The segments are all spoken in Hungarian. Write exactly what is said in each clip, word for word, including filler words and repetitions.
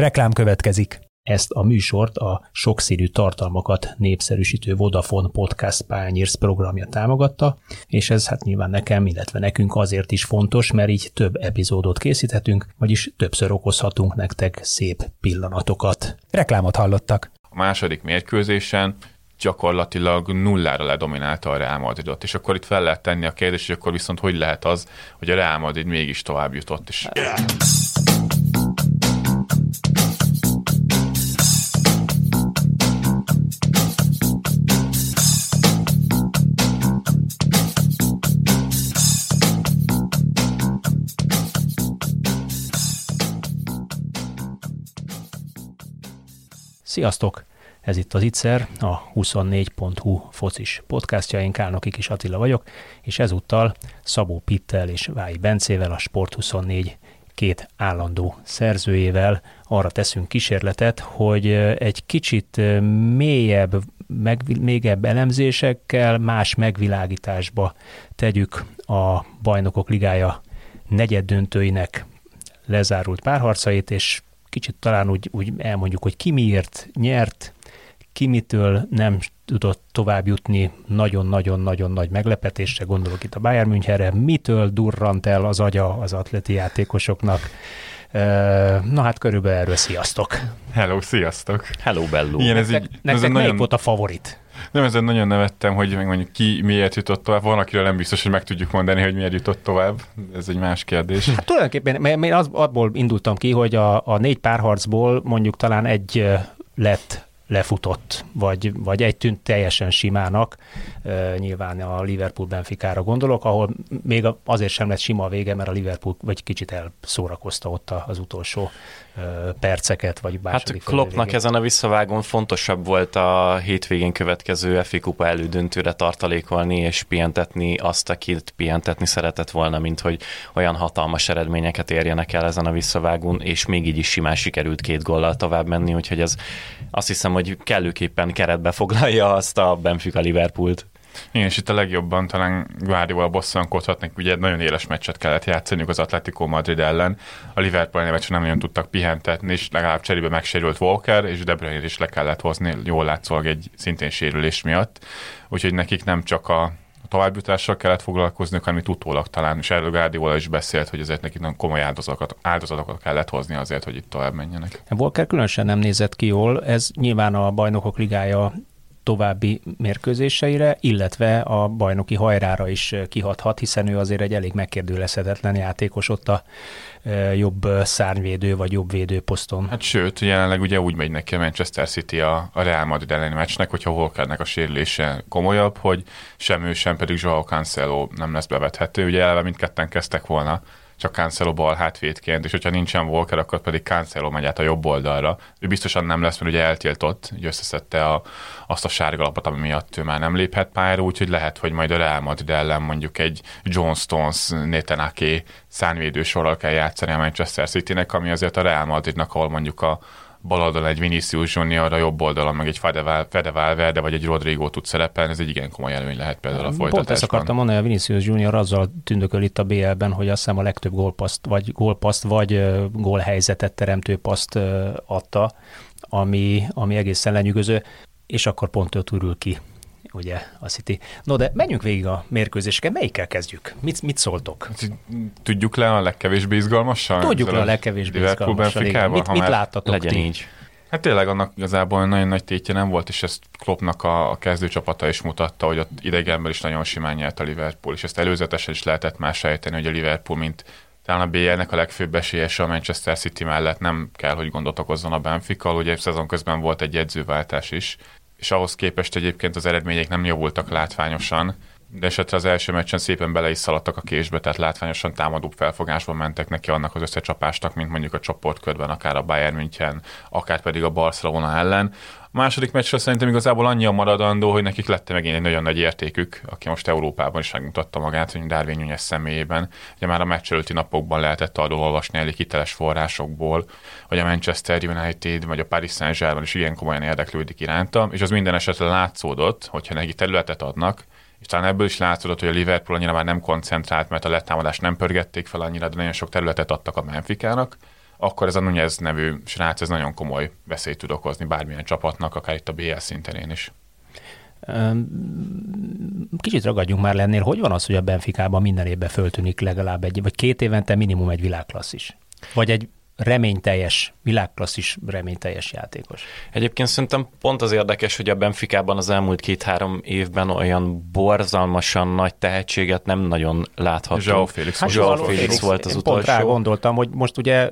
Reklám következik. Ezt a műsort a sokszínű tartalmakat népszerűsítő Vodafone Podcast Pányérsz programja támogatta, és ez hát nyilván nekem, illetve nekünk azért is fontos, mert így több epizódot készíthetünk, vagyis többször okozhatunk nektek szép pillanatokat. Reklámot hallottak. A második mérkőzésen gyakorlatilag nullára ledominálta a Real Madridot, és akkor itt fel lehet tenni a kérdést, hogy akkor viszont hogy lehet az, hogy a Real Madrid mégis tovább jutott is. Sziasztok! Ez itt az Ittszer, a huszonnégy pont hu focis podcastja, én Kálnoki Kis Attila vagyok, és ezúttal Szabó Pittel és Vályi Bencével, a Sport huszonnégy két állandó szerzőjével arra teszünk kísérletet, hogy egy kicsit mélyebb, meg, mélyebb elemzésekkel más megvilágításba tegyük a Bajnokok Ligája negyeddöntőinek lezárult párharcait, és kicsit talán úgy, úgy elmondjuk, hogy ki miért nyert, ki mitől nem tudott tovább jutni nagyon-nagyon-nagyon nagy meglepetésre, gondolok itt a Bayern Münchenre, mitől durrant el az agya az atleti játékosoknak. Na hát körülbelül erről sziasztok! Hello, sziasztok! Hello, bello! Igen, ez nektek így, nektek melyik nagyon... volt a favorit? Nem, ezen nagyon nevettem, hogy megmondjuk ki miért jutott tovább. Van, akiről nem biztos, hogy meg tudjuk mondani, hogy miért jutott tovább. Ez egy más kérdés. Hát tulajdonképpen én az, abból indultam ki, hogy a, a négy párharcból mondjuk talán egy lett lefutott, vagy, vagy egy tűnt teljesen simának. Nyilván a Liverpool Benficára gondolok, ahol még azért sem lett sima a vége, mert a Liverpool vagy kicsit elszórakozta ott az utolsó perceket, vagy második. Hát Kloppnak ezen a visszavágon fontosabb volt a hétvégén következő ef á Kupa elődöntőre tartalékolni és pihentetni azt, akit pihentetni szeretett volna, mint hogy olyan hatalmas eredményeket érjenek el ezen a visszavágón, és még így is simán sikerült két góllal tovább menni, úgyhogy ez azt hiszem, hogy kellőképpen keretbe foglalja azt a Benfica Liverpoolt. Igen, és itt a legjobban talán Guardiola bosszankodhatnak, ugye nagyon éles meccset kellett játszaniuk az Atlético Madrid ellen, a Liverpool nevet sem nem nagyon tudtak pihentetni, és legalább cserébe megsérült Walker, és De Bruyne is le kellett hozni, jól látszólag egy szintén sérülés miatt, úgyhogy nekik nem csak a továbbjutással kellett foglalkozni, hanem itt utólag talán, és erről Guardiola is beszélt, hogy ezért nekik nagyon komoly áldozatokat, áldozatokat kellett hozni azért, hogy itt tovább menjenek. Walker különösen nem nézett ki jól, ez nyilván a Bajnokok Ligája további mérkőzéseire, illetve a bajnoki hajrára is kihathat, hiszen ő azért egy elég megkérdőjelezhetetlen játékos ott a jobb szárnyvédő vagy jobb védőposzton. Hát sőt, jelenleg ugye úgy megy neki a Manchester City a, a Real Madrid elleni meccsnek, hogyha Walkernek a sérülése komolyabb, hogy sem ő, sem pedig João Cancelo nem lesz bevethető. Ugye eleve mindketten kezdtek volna, csak Cancelo bal hátvédként, és hogyha nincsen Walker, akkor pedig Cancelo megy át a jobb oldalra. Ő biztosan nem lesz, mert ugye eltiltott, így összeszedte a, azt a sárga lapot, ami miatt ő már nem léphet pályára, úgyhogy lehet, hogy majd a Real Madrid ellen mondjuk egy John Stones, Nathan Ake szárnyvédő sorral kell játszani a Manchester Citynek, ami azért a Real Madridnak, ahol mondjuk a bal oldalon egy Vinícius Júnior, a jobb oldalon meg egy Fede Valverde, vagy egy Rodrygo tud szerepelni, ez egy igen komoly előny lehet például a folytatásban. Pont ezt akartam mondani, a Vinícius Júnior azzal tündököl itt a bé el-ben, hogy azt hiszem a legtöbb gólpaszt, vagy gólpaszt, vagy gólhelyzetet teremtő paszt adta, ami, ami egészen lenyűgöző, és akkor pont őt ürül ki, ugye, a City. No, de menjünk végig a mérkőzéseket, melyikkel kezdjük? Mit, mit szóltok? Tudjuk le a legkevésbé izgalmasan? Tudjuk le a legkevésbé izgalmasan. Igen. Mit, mit láttatok legyen ti? Így. Hát tényleg annak igazából nagyon nagy tétje nem volt, és ezt Kloppnak a, a kezdőcsapata is mutatta, hogy ott idegenben is nagyon simán nyert a Liverpool, és ezt előzetesen is lehetett már sejteni, hogy a Liverpool, mint talán a bé el-nek a legfőbb esélyese a Manchester City mellett nem kell, hogy gondot okozzon a Benfica, ugye szezon közben volt egy edzőváltás is, és ahhoz képest egyébként az eredmények nem javultak látványosan, de esetre az első meccsen szépen bele is szaladtak a késbe, tehát látványosan támadó felfogásban mentek neki annak az összecsapásnak, mint mondjuk a csoportkörben, akár a Bayern München, akár pedig a Barcelona ellen. A második meccsről szerintem igazából annyi a maradandó, hogy nekik lett megint egy nagyon nagy értékük, aki most Európában is megmutatta magát, hogy Darwin Núñez személyében. Ugye már a meccs előtti napokban lehetett arról olvasni elég hiteles forrásokból, hogy a Manchester United vagy a Paris Saint-Germain is ilyen komolyan érdeklődik iránta, és az minden esetre látszódott, hogyha neki területet adnak, és talán ebből is látszódott, hogy a Liverpool annyira már nem koncentrált, mert a lett támadást nem pörgették fel annyira, de nagyon sok területet adtak a Benficának. akkor ez a Núñez nevű srác, ez nagyon komoly veszélyt tud okozni bármilyen csapatnak, akár itt a bé el szinten is. Kicsit ragadjunk már lennél, hogy van az, hogy a Benficában minden évben föltűnik legalább egy, vagy két évente minimum egy világklasszis? Vagy egy reményteljes, világklasszis reményteljes játékos. Egyébként szerintem pont az érdekes, hogy a Benficában az elmúlt két-három évben olyan borzalmasan nagy tehetséget nem nagyon látható. João Félix, hát João Félix volt az utolsó. Pont rá gondoltam, hogy most ugye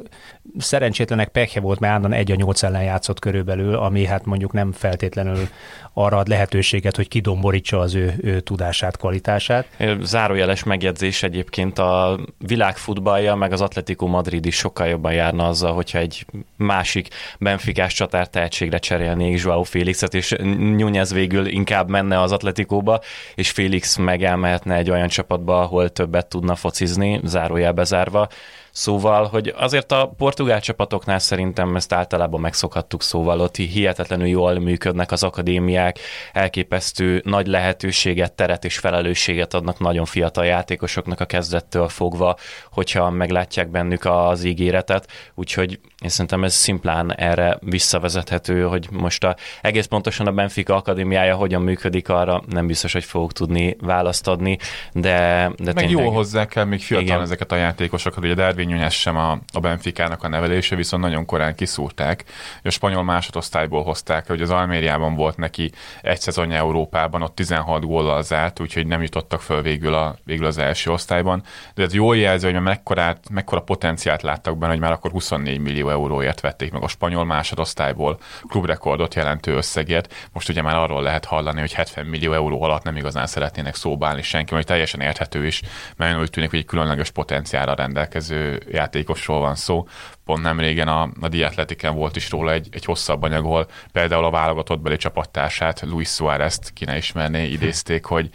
szerencsétlenek pekje volt, mert állandóan egy a nyolc ellen játszott körülbelül, ami hát mondjuk nem feltétlenül arra ad lehetőséget, hogy kidomborítsa az ő, ő tudását, kvalitását. Zárójeles megjegyzés egyébként, a világ futballja, meg az Atlético Madrid is sokkal jobban járna azzal, hogyha egy másik benficás csatár tehetségre cserélnék João Félixet, és Núñez végül inkább menne az Atléticóba, és Félix meg elmehetne egy olyan csapatba, ahol többet tudna focizni, zárójel bezárva. Szóval, hogy azért a portugál csapatoknál szerintem ezt általában megszokhattuk, szóval ott hihetetlenül jól működnek az akadémiák, elképesztő nagy lehetőséget, teret és felelősséget adnak nagyon fiatal játékosoknak a kezdettől fogva, hogyha meglátják bennük az ígéretet, úgyhogy én szerintem ez szimplán erre visszavezethető, hogy most a, egész pontosan a Benfica akadémiája hogyan működik, arra nem biztos, hogy fogok tudni választ adni, de, de meg jó hozzá kell még fiatal ezeket a játékosokat, ugye Darwin Núñez sem a, a Benficának a nevelése, viszont nagyon korán kiszúrták, a spanyol másodosztályból hozták, hogy az Almériában volt neki egy szezonja Európában, ott tizenhat góllal zárt, úgyhogy nem jutottak föl végül, a, végül az első osztályban, de ez jól jelzi, hogy mekkorát, mekkora potenciált láttak benne, hogy már akkor huszonnégy millió euróért vették meg a spanyol másodosztályból, klubrekordot jelentő összegért. Most ugye már arról lehet hallani, hogy hetven millió euró alatt nem igazán szeretnének szóba állni senki, hogy teljesen érthető is, mert úgy tűnik, hogy egy különleges potenciálra rendelkező játékosról van szó. Pont nem régen a, a The Athletic-en volt is róla egy, egy hosszabb anyag, ahol például a válogatottbeli csapattársát, Luis Suárezt, ki ne ismerné, idézték, hogy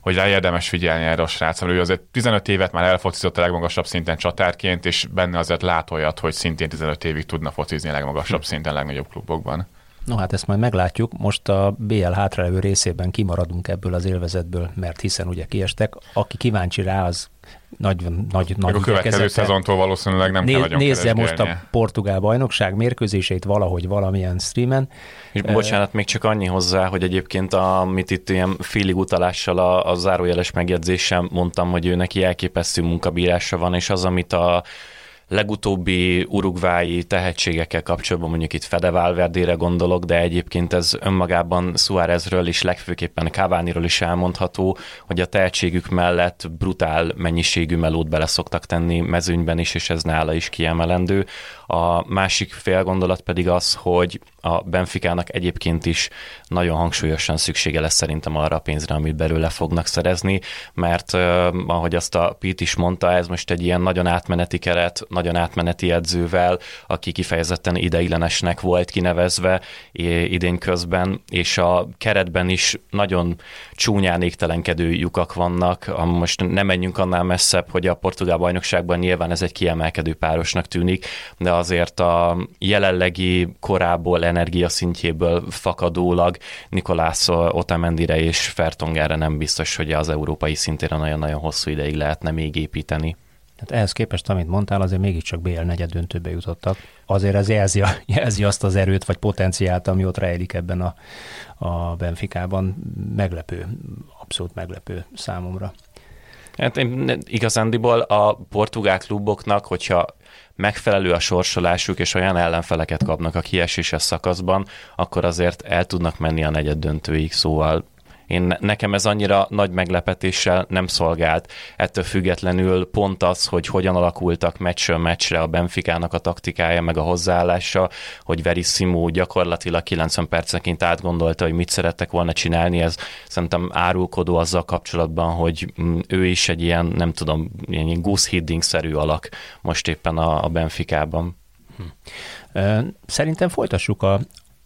hogy rá érdemes figyelni erre a srácra. Ő azért tizenöt évet már elfocizott a legmagasabb szinten csatárként, és benne azért lát olyat, hogy szintén tizenöt évig tudna focizni a legmagasabb szinten, a legnagyobb klubokban. No hát ezt majd meglátjuk. Most a bé el hátralevő részében kimaradunk ebből az élvezetből, mert hiszen ugye kiestek. Aki kíváncsi rá, az nagy, nagy, nagy a következő szezontól valószínűleg nem né- kell nagyon nézze most a portugál bajnokság mérkőzéseit valahogy valamilyen streamen. És bocsánat, még csak annyi hozzá, hogy egyébként amit itt ilyen félig utalással a, a zárójeles megjegyzéssel mondtam, hogy ő neki elképesztő munkabírása van, és az, amit a legutóbbi urugvái tehetségekkel kapcsolatban, mondjuk itt Fede Valverdére gondolok, de egyébként ez önmagában Suárezről is, legfőképpen Cavaniról is elmondható, hogy a tehetségük mellett brutál mennyiségű melót bele szoktak tenni mezőnyben is, és ez nála is kiemelendő. A másik fél gondolat pedig az, hogy a Benficának egyébként is nagyon hangsúlyosan szüksége lesz szerintem arra a pénzre, amit belőle fognak szerezni, mert ahogy azt a Pete is mondta, ez most egy ilyen nagyon átmeneti keret, nagyon átmeneti edzővel, aki kifejezetten ideiglenesnek volt kinevezve idén közben, és a keretben is nagyon csúnyán égtelenkedő lyukak vannak. Most nem menjünk annál messzebb, hogy a portugál bajnokságban nyilván ez egy kiemelkedő párosnak tűnik, de azért a jelenlegi korából, energiaszintjéből fakadólag Nicolás Otamendire és Fertongára nem biztos, hogy az európai szintére nagyon-nagyon hosszú ideig lehetne még építeni. Hát ehhez képest, amit mondtál, azért mégiscsak bé el negyeddöntőbe jutottak. Azért ez jelzi, jelzi azt az erőt, vagy potenciált, ami ott rejlik ebben a, a Benficában. Meglepő, abszolút meglepő számomra. Hát én igazándiból a portugál kluboknak, hogyha megfelelő a sorsolásuk, és olyan ellenfeleket kapnak a kieséses szakaszban, akkor azért el tudnak menni a negyeddöntőig, szóval Én, nekem ez annyira nagy meglepetéssel nem szolgált. Ettől függetlenül pont az, hogy hogyan alakultak meccsről meccsre a Benficának a taktikája, meg a hozzáállása, hogy Verissimo gyakorlatilag kilencven percenként átgondolta, hogy mit szerettek volna csinálni, ez szerintem árulkodó azzal kapcsolatban, hogy ő is egy ilyen, nem tudom, ilyen Goose Hiddink-szerű alak most éppen a, a Benficában. Hm. Szerintem folytassuk a,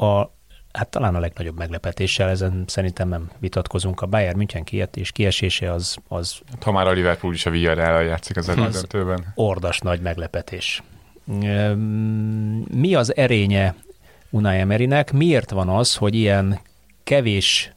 a hát talán a legnagyobb meglepetéssel, ezen szerintem nem vitatkozunk. A Bayern München kiejtés, kiesése az... az ha már a Liverpool is a Villarreal játszik az elődöntőben. Ordas nagy meglepetés. Mi az erénye Unai Emerynek? Miért van az, hogy ilyen kevés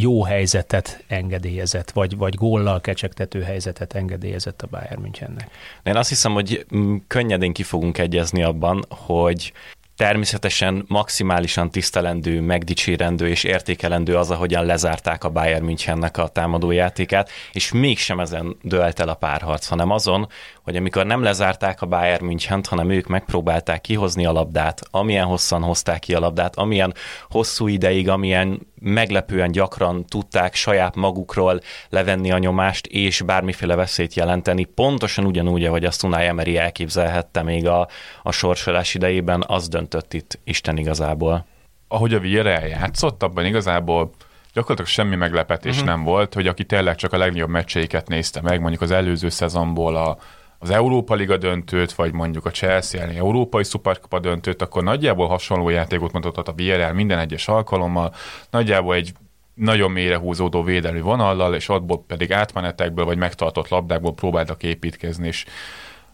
jó helyzetet engedélyezett, vagy, vagy góllal kecsegtető helyzetet engedélyezett a Bayern Münchennek. Én azt hiszem, hogy könnyedén ki fogunk egyezni abban, hogy természetesen maximálisan tisztelendő, megdicsérendő és értékelendő az, ahogyan lezárták a Bayern Münchennek a támadójátékát, és mégsem ezen dőlt el a párharc, hanem azon, hogy amikor nem lezárták a Bayern Münchent, hanem ők megpróbálták kihozni a labdát, amilyen hosszan hozták ki a labdát, amilyen hosszú ideig, amilyen meglepően gyakran tudták saját magukról levenni a nyomást, és bármiféle veszélyt jelenteni. Pontosan ugyanúgy, ahogy azt Unai Emery elképzelhette még a, a sorsolás idejében, az döntött itt Isten igazából. Ahogy a Villarreal játszott, abban igazából gyakorlatilag semmi meglepetés uh-huh. nem volt, hogy aki tényleg csak a legnagyobb meccseiket nézte meg, mondjuk az előző szezonból a az Európa Liga döntőt, vagy mondjuk a Chelsea európai szuperkupa döntőt, akkor nagyjából hasonló játékot mutatott a Villarreal minden egyes alkalommal, nagyjából egy nagyon mélyre húzódó védelmi vonallal, és ott pedig átmenetekből, vagy megtartott labdákból próbáltak építkezni, és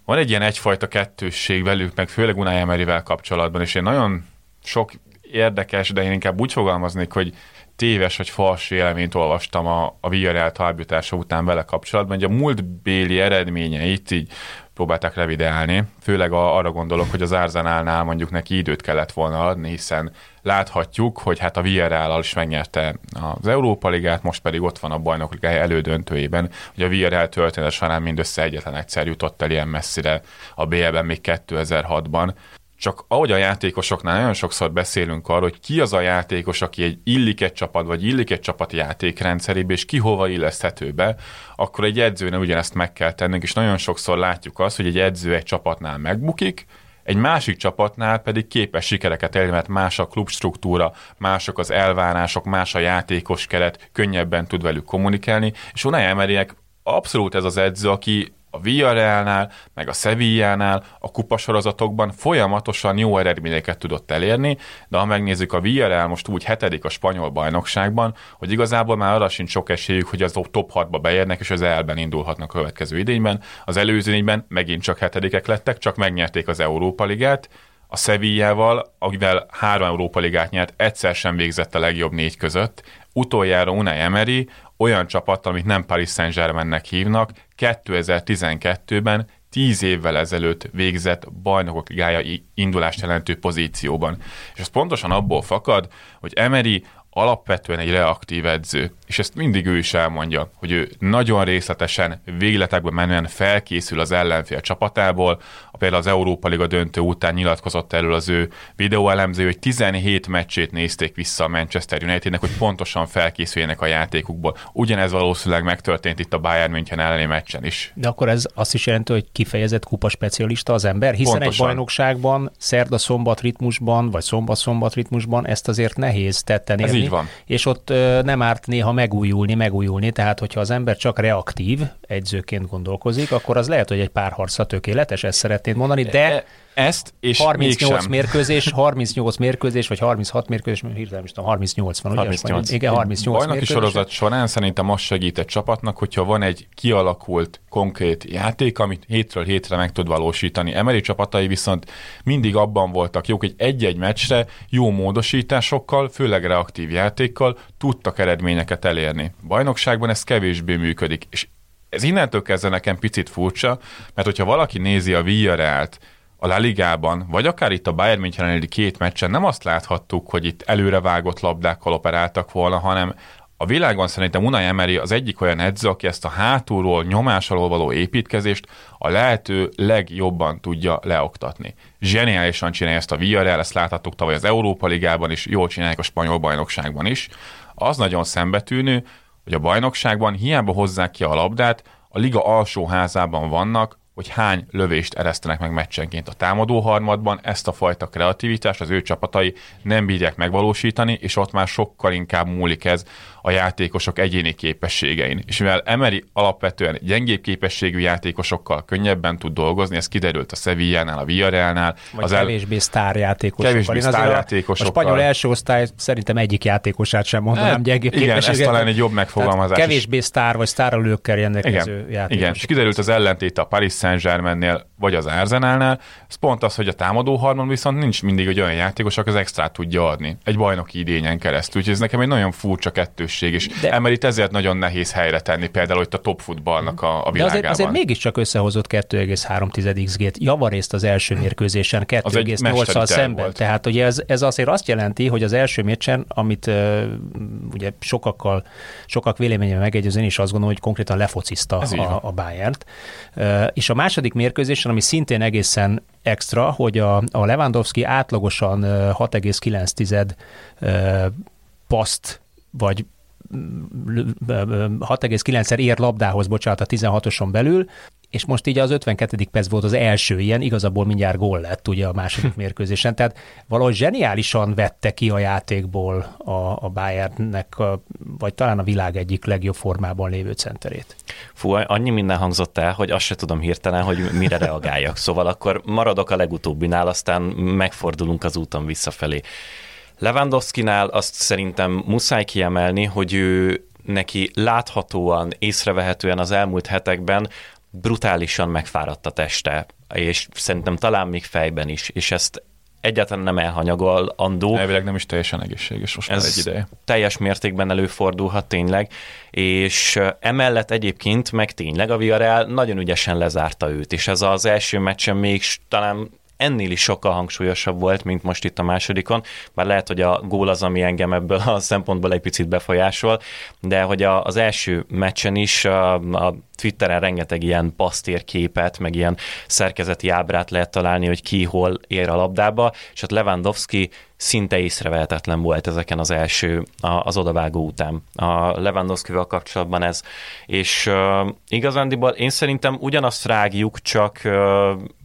van egy ilyen egyfajta kettősség velük, meg főleg Unai Emeryvel kapcsolatban, és én nagyon sok érdekes, de én inkább úgy fogalmaznék, hogy téves vagy fals véleményt olvastam a, a Villarreal találjutása után vele kapcsolatban, hogy a múltbéli eredményeit így próbálták revideálni, főleg a, arra gondolok, hogy az Arsenalnál mondjuk neki időt kellett volna adni, hiszen láthatjuk, hogy hát a Villarreal is megnyerte az Európa Ligát, most pedig ott van a Bajnok Ligája elődöntőjében, hogy a Villarreal történet során mindössze egyetlen egyszer jutott el ilyen messzire a bé el-ben még kétezer-hatban. Csak ahogy a játékosoknál nagyon sokszor beszélünk arról, hogy ki az a játékos, aki egy illik egy csapat, vagy illik egy csapat játékrendszerébe, és ki hova illeszthető be, akkor egy edzőnél ugyanezt meg kell tennünk, és nagyon sokszor látjuk azt, hogy egy edző egy csapatnál megbukik, egy másik csapatnál pedig képes sikereket elérni, mert más a klubstruktúra, mások az elvárások, más a játékos keret, könnyebben tud velük kommunikálni, és Unai Emerynek abszolút ez az edző, aki a Villarrealnál, meg a Sevillánál, a kupasorozatokban folyamatosan jó eredményeket tudott elérni, de ha megnézzük, a Villarreal most úgy hetedik a spanyol bajnokságban, hogy igazából már arra sincs sok esélyük, hogy az top hatba beérnek, és az E L-ben indulhatnak a következő idényben. Az előző idényben megint csak hetedikek lettek, csak megnyerték az Európa Ligát, a Sevillával, akivel három Európa Ligát nyert, egyszer sem végzett a legjobb négy között, utoljára Unai Emery, olyan csapat, amit nem Paris Saint-Germainnek hívnak, kétezer-tizenkettőben tíz évvel ezelőtt végzett Bajnokok Ligája indulást jelentő pozícióban. És ez pontosan abból fakad, hogy Emery alapvetően egy reaktív edző, és ezt mindig ő is elmondja, hogy ő nagyon részletesen, végletekben menően felkészül az ellenfél csapatából. Például az Európa Liga döntő után nyilatkozott erről az ő videóelemző, hogy tizenhét meccsét nézték vissza a Manchester Unitednek, hogy pontosan felkészüljenek a játékukból. Ugyanez valószínűleg megtörtént itt a Bayern München elleni meccsen is. De akkor ez azt is jelenti, hogy kifejezett kupa specialista az ember, hiszen pontosan. Egy bajnokságban, szerda-szombat ritmusban, vagy szombat-szombat ritmusban ezt azért nehéz tetten érni. Ez így van. És ott nem árt néha megújulni, megújulni, tehát hogyha az ember csak reaktív edzőként gondolkozik, akkor az lehet, hogy egy párharcra tökéletes, ezt szeretnéd mondani, de ezt és harmincnyolc mérkőzés, harmincnyolc mérkőzés, vagy harminchat mérkőzés, hirtelen is tudom, harmincnyolc van, ugye? harmincnyolc. Igen, harmincnyolc bajnoki mérkőzés. Bajnoki sorozat során szerintem az segít egy csapatnak, hogyha van egy kialakult konkrét játék, amit hétről hétre meg tud valósítani. Emery csapatai viszont mindig abban voltak jók, hogy egy-egy meccsre jó módosításokkal, főleg reaktív játékkal tudtak eredményeket elérni. Bajnokságban ez kevésbé működik, és ez innentől kezdve nekem picit furcsa, mert hogyha valaki nézi a Villarrealt a La Ligában, vagy akár itt a Bayern München elleni két meccsen, nem azt láthattuk, hogy itt előrevágott labdákkal operáltak volna, hanem a világon szerintem Unai Emery az egyik olyan edző, aki ezt a hátulról, nyomás alól való építkezést a lehető legjobban tudja leoktatni. Zseniálisan csinálja ezt a Villarreal, ezt láthattuk tavaly az Európa Ligában is, jól csinálják a spanyol bajnokságban is. Az nagyon szembetűnő, hogy a bajnokságban hiába hozzák ki a labdát, a liga alsó házában vannak, hogy hány lövést eresztenek meg meccsenként a támadó harmadban, ezt a fajta kreativitást az ő csapatai nem bírják megvalósítani, és ott már sokkal inkább múlik ez a játékosok egyéni képességein. És mivel Emery alapvetően gyengébb képességű játékosokkal könnyebben tud dolgozni, ez kiderült a Sevillánál, a Villarrealnál. Vagy az kevésbé el... sztárjátékosokkal. Kevésbé sztárjátékosokkal. A spanyol első osztály szerintem egyik játékosát sem mondanám gyengébb képességet. Igen, ez talán egy jobb megfogalmazás. Kevésbé sztár vagy sztáralőkkel rendelkező játékos. Igen, és kiderült az ellentéte a Paris Saint-Germainnél vagy az Arsenalnál, ez pont az, hogy a támadóharmon viszont nincs mindig egy olyan játékos, aki az extrát tudja adni egy bajnoki idényen keresztül. Úgyhogy ez nekem egy nagyon furcsa kettősség is. De... Emeryt ezért nagyon nehéz helyre tenni, például itt a top futballnak a, a világában. De azért, azért mégiscsak összehozott kettő egész három tized iksz gét, javarészt az első mérkőzésen kettő egész nyolccal szemben. Volt. Tehát ugye ez, ez azért azt jelenti, hogy az első meccsen, amit uh, ugye sokakkal, sokak véleményben megegyező, én is azt gondolom, hogy konkrétan lefocizta a, a Bayernt. Uh, és a második mérkőzésen, ami szintén egészen extra, hogy a, a Lewandowski átlagosan hat egész kilenc tized paszt, vagy hat egész kilencszer ér labdához, bocsánat, a tizenhatoson belül, és most így az ötvenkettedik perc volt az első ilyen, igazából mindjárt gól lett ugye a második mérkőzésen, tehát valahogy zseniálisan vette ki a játékból a, a Bayernnek, a, vagy talán a világ egyik legjobb formában lévő centerét. Fú, annyi minden hangzott el, hogy azt se tudom hirtelen, hogy mire reagáljak, szóval akkor maradok a legutóbbinál, aztán megfordulunk az úton visszafelé. Lewandowskinál azt szerintem muszáj kiemelni, hogy ő neki láthatóan, észrevehetően az elmúlt hetekben brutálisan megfáradt a teste, és szerintem talán még fejben is, és ezt egyáltalán nem elhanyagol Andó. Elvileg nem is teljesen egészséges most már egy ideje. Teljes mértékben előfordulhat tényleg, és emellett egyébként meg tényleg a Villarreal nagyon ügyesen lezárta őt, és ez az első meccsen még talán ennél is sokkal hangsúlyosabb volt, mint most itt a másodikon, bár lehet, hogy a gól az, ami engem ebből a szempontból egy picit befolyásol, de hogy a, az első meccsen is a, a Twitteren rengeteg ilyen pasztérképet, meg ilyen szerkezeti ábrát lehet találni, hogy ki hol ér a labdába, és ott Lewandowski szinte észrevehetetlen volt ezeken az első, az odavágó után. A Lewandowskival kapcsolatban ez. És uh, igazándiból én szerintem ugyanazt rágjuk, csak uh,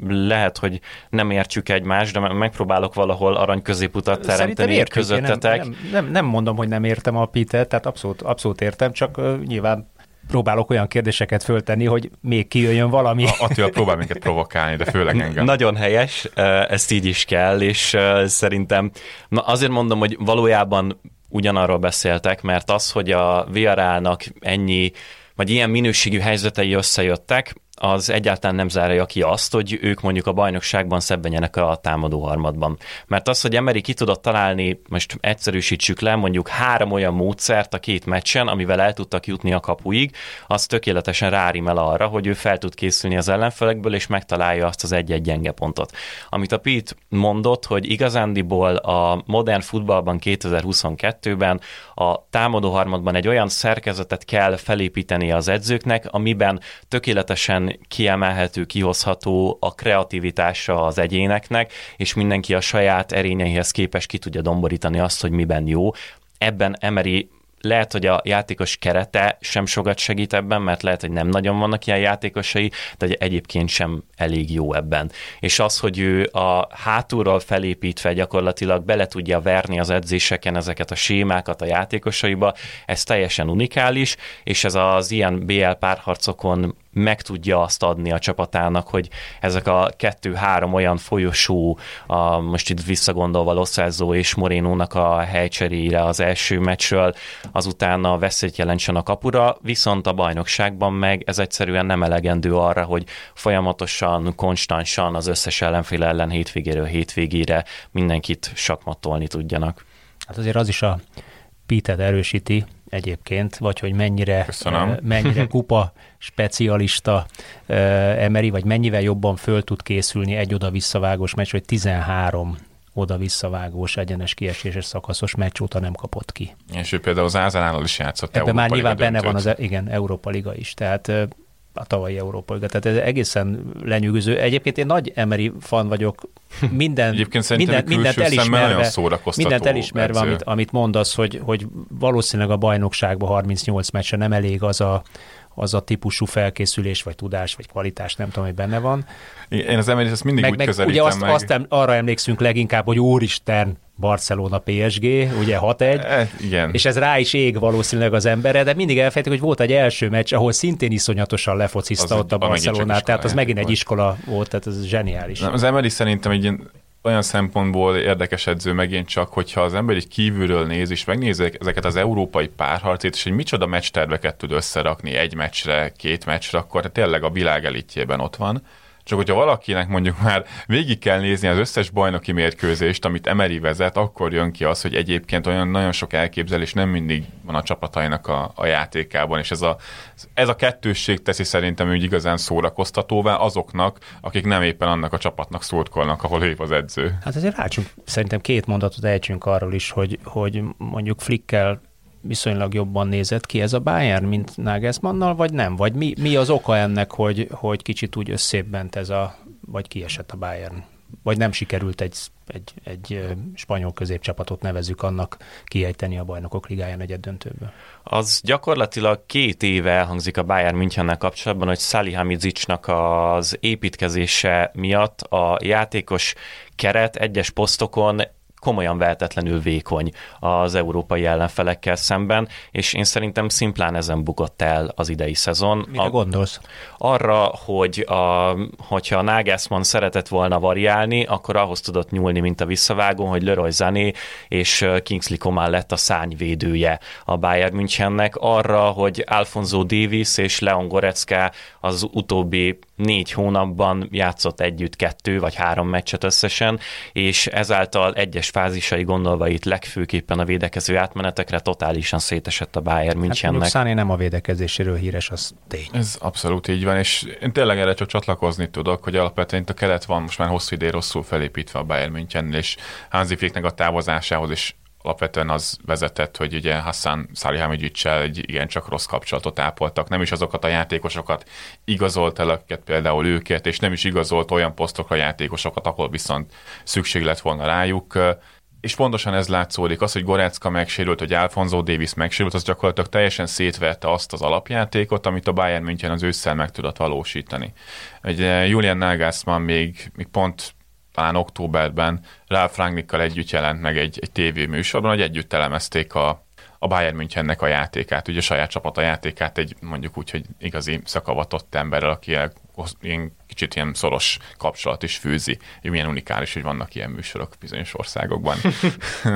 lehet, hogy nem értjük egymást, de megpróbálok valahol arany középutat teremteni közöttetek. Nem, nem, nem mondom, hogy nem értem a Pitet, tehát abszolút, abszolút értem, csak uh, nyilván próbálok olyan kérdéseket föltenni, hogy még kijöjjön valami. Attila próbál minket provokálni, de főleg engem. Nagyon helyes, ezt így is kell, és szerintem na azért mondom, hogy valójában ugyanarról beszéltek, mert az, hogy a Villarrealnak ennyi, vagy ilyen minőségű helyzetei összejöttek, az egyáltalán nem zárja ki azt, hogy ők mondjuk a bajnokságban szebbenjenek a támadóharmadban. Mert az, hogy Emery ki tudott találni, most egyszerűsítsük le, mondjuk három olyan módszert a két meccsen, amivel el tudtak jutni a kapuig, az tökéletesen rárimel arra, hogy ő fel tud készülni az ellenfelekből, és megtalálja azt az egy-egy gyenge pontot. Amit a Pete mondott, hogy igazándiból a modern futballban kétezer-huszonkettőben a támadóharmadban egy olyan szerkezetet kell felépíteni az edzőknek, amiben tökéletesen kiemelhető, kihozható a kreativitása az egyéneknek, és mindenki a saját erényeihez képes ki tudja domborítani azt, hogy miben jó. Ebben Emery lehet, hogy a játékos kerete sem sokat segít ebben, mert lehet, hogy nem nagyon vannak ilyen játékosai, de egyébként sem elég jó ebben. És az, hogy ő a hátulról felépítve gyakorlatilag bele tudja verni az edzéseken ezeket a sémákat a játékosaiba, ez teljesen unikális, és ez az ilyen bé el párharcokon meg tudja azt adni a csapatának, hogy ezek a kettő-három olyan folyosó, a, most itt visszagondolva Loszázó és Morénónak a helycseréjére az első meccsről, azután a veszélyt jelentsen a kapura, viszont a bajnokságban meg ez egyszerűen nem elegendő arra, hogy folyamatosan, konstansan az összes ellenfél ellen hétvégéről hétvégére mindenkit sakmatolni tudjanak. Hát azért az is a Pitet erősíti, egyébként, vagy hogy mennyire, mennyire kupa specialista Emery, vagy mennyivel jobban föl tud készülni egy oda-visszavágós meccs, vagy tizenhárom oda-visszavágós egyenes kieséses szakaszos meccs óta nem kapott ki. És ő például az Arsenalnál is játszott Európa Liga döntőt. Ebben már nyilván benne van az, igen, Európa Liga is, tehát a tavalyi Európa Liga, tehát ez egészen lenyűgöző. Egyébként én nagy Emery fan vagyok, minden, minden, mindent elismerve, mindent elismerve, amit, amit mondasz, hogy, hogy valószínűleg a bajnokságban harmincnyolc meccse nem elég az a, az a típusú felkészülés, vagy tudás, vagy kvalitás, nem tudom, hogy benne van. Én az Emeryt ezt mindig meg, úgy meg, közelítem ugye azt, meg. Azt arra emlékszünk leginkább, hogy úristen, Barcelona pé es gé, ugye hat egy, igen. És ez rá is ég valószínűleg az emberre, de mindig elfelejtik, hogy volt egy első meccs, ahol szintén iszonyatosan lefocizta ott a Barcelonát, tehát az megint egy iskola volt, tehát ez zseniális. Az Emery szerintem egy olyan szempontból érdekes edző megint csak, hogyha az ember így kívülről néz, és megnézi ezeket az európai párharcét, és hogy micsoda meccsterveket tud összerakni egy meccsre, két meccsre, akkor tényleg a világ elitjében ott van. Csak hogyha valakinek mondjuk már végig kell nézni az összes bajnoki mérkőzést, amit Emery vezet, akkor jön ki az, hogy egyébként olyan nagyon sok elképzelés nem mindig van a csapatainak a, a játékában, és ez a, ez a kettősség teszi szerintem úgy igazán szórakoztatóvá azoknak, akik nem éppen annak a csapatnak szurkolnak, ahol épp az edző. Hát azért rácsunk, szerintem két mondatot ejtsünk arról is, hogy, hogy mondjuk Flickkel viszonylag jobban nézett ki ez a Bayern, mint Nagelsmannnal, vagy nem? Vagy mi, mi az oka ennek, hogy, hogy kicsit úgy összébbent ez a, vagy kiesett a Bayern? Vagy nem sikerült egy, egy, egy spanyol középcsapatot nevezzük annak kiejteni a Bajnokok Ligáján negyeddöntőből? Az gyakorlatilag két éve elhangzik a Bayern Münchennel kapcsolatban, hogy Salihamidzicsnak az építkezése miatt a játékos keret egyes posztokon komolyan vehetetlenül vékony az európai ellenfelekkel szemben, és én szerintem szimplán ezen bukott el az idei szezon. Mire a, gondolsz? Arra, hogy a, hogyha a Nagelsmann szeretett volna variálni, akkor ahhoz tudott nyúlni, mint a visszavágón, hogy Leroy Sané és Kingsley Coman lett a szárnyvédője a Bayern Münchennek, arra, hogy Alphonso Davies és Leon Goretzka az utóbbi négy hónapban játszott együtt kettő vagy három meccset összesen, és ezáltal egyes fázisai gondolva itt legfőképpen a védekező átmenetekre totálisan szétesett a Bayern Münchennek. Hát Sané nem a védekezéséről híres, az tény. Ez abszolút így van, és én tényleg erre csak csatlakozni tudok, hogy alapvetően itt a keret van most már hosszú idén rosszul felépítve a Bayern München, és Hansi Flicknek a távozásához is alapvetően az vezetett, hogy ugye Hassan Salihamidzicsel egy igencsak rossz kapcsolatot ápoltak. Nem is azokat a játékosokat igazolt el, akiket például őket, és nem is igazolt olyan posztokra játékosokat, ahol viszont szükség lett volna rájuk. És pontosan ez látszódik. Az, hogy Goretzka megsérült, hogy Alphonso Davies megsérült, az gyakorlatilag teljesen szétverte azt az alapjátékot, amit a Bayern München az ősszel meg tudott valósítani. Ugye Julian Nagelsmann még, még pont talán októberben Ralf Rangnickkal együtt jelent meg egy, egy tévéműsorban, hogy együtt elemezték a, a Bayern Münchennek a játékát, ugye a saját csapata játékát egy mondjuk úgy, hogy igazi szakavatott emberrel, aki ilyen, kicsit ilyen szoros kapcsolat is fűzi. Milyen unikális, hogy vannak ilyen műsorok bizonyos országokban.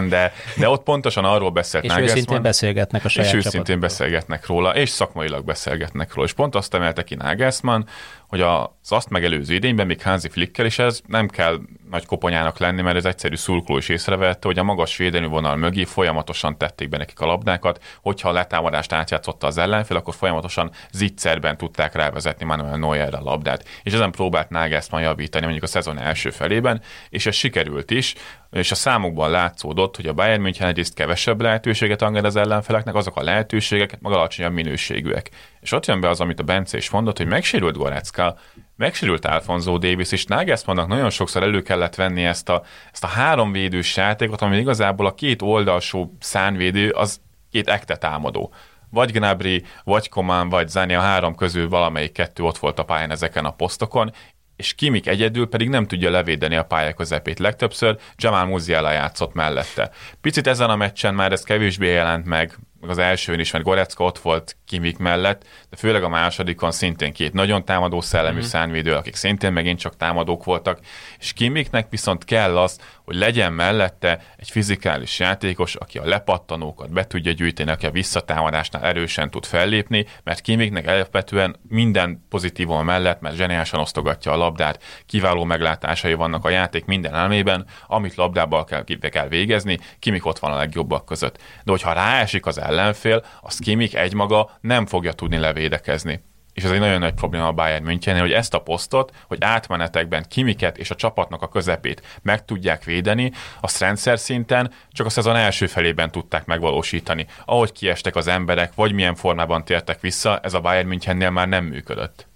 De, de ott pontosan arról beszélt Nagelsmann. És őszintén beszélgetnek a saját csapatról. És őszintén beszélgetnek róla, és szakmailag beszélgetnek róla. És pont azt emelte ki Nagelsmann, hogy az azt megelőző idényben még Hansi Flickkel, és ez nem kell nagy koponyának lenni, mert ez egyszerű szurkoló is észrevette, hogy a magas védelmi vonal mögé folyamatosan tették be nekik a labdákat, hogyha a letámadást átjátszotta az ellenfél, akkor folyamatosan zicserben tudták rávezetni Manuel Neuerre a labdát. És ezen próbált Nagelsmann javítani mondjuk a szezon első felében, és ez sikerült is, és a számokban látszódott, hogy a Bayern München egyrészt kevesebb lehetőséget enged az ellenfeleknek, azok a lehetőségek maga alacsonyabb minőségűek. És ott jön be az, amit a Bence is mondott, hogy megsérült Goretzka, megsérült Alphonso Davies, és Nagelsmannnak nagyon sokszor elő kellett venni ezt a, ezt a három védős játékot, ami igazából a két oldalsó szárnyvédő, az két ekte támadó. Vagy Gnabry, vagy Coman, vagy Sané, a három közül valamelyik kettő ott volt a pályán ezeken a posztokon, és Kimmich egyedül pedig nem tudja levédeni a pálya közepét. Legtöbbször Jamal Musiala játszott mellette. Picit ezen a meccsen már ez kevésbé jelent meg, az elsőn is, mert Goretzka ott volt Kimmich mellett, de főleg a másodikon szintén két nagyon támadó szellemű mm-hmm. szárnyvédő, akik szintén megint csak támadók voltak, és Kimmichnek viszont kell az, hogy legyen mellette egy fizikális játékos, aki a lepattanókat be tudja gyűjteni, aki a visszatámadásnál erősen tud fellépni, mert Kimmichnek alapvetően minden pozitívon mellett, mert zseniálisan osztogatja a labdát, kiváló meglátásai vannak a játék minden elmében, amit labdával kell, kell végezni, Kimmich ott van a legjobbak között. De hogyha ráesik az ellenfél, az Kimmich egymaga nem fogja tudni levédekezni. És ez egy nagyon nagy probléma a Bayern Münchennél, hogy ezt a posztot, hogy átmenetekben Kimmicht és a csapatnak a közepét meg tudják védeni, azt rendszer szinten csak a szezon első felében tudták megvalósítani. Ahogy kiestek az emberek, vagy milyen formában tértek vissza, ez a Bayern Münchennél már nem működött.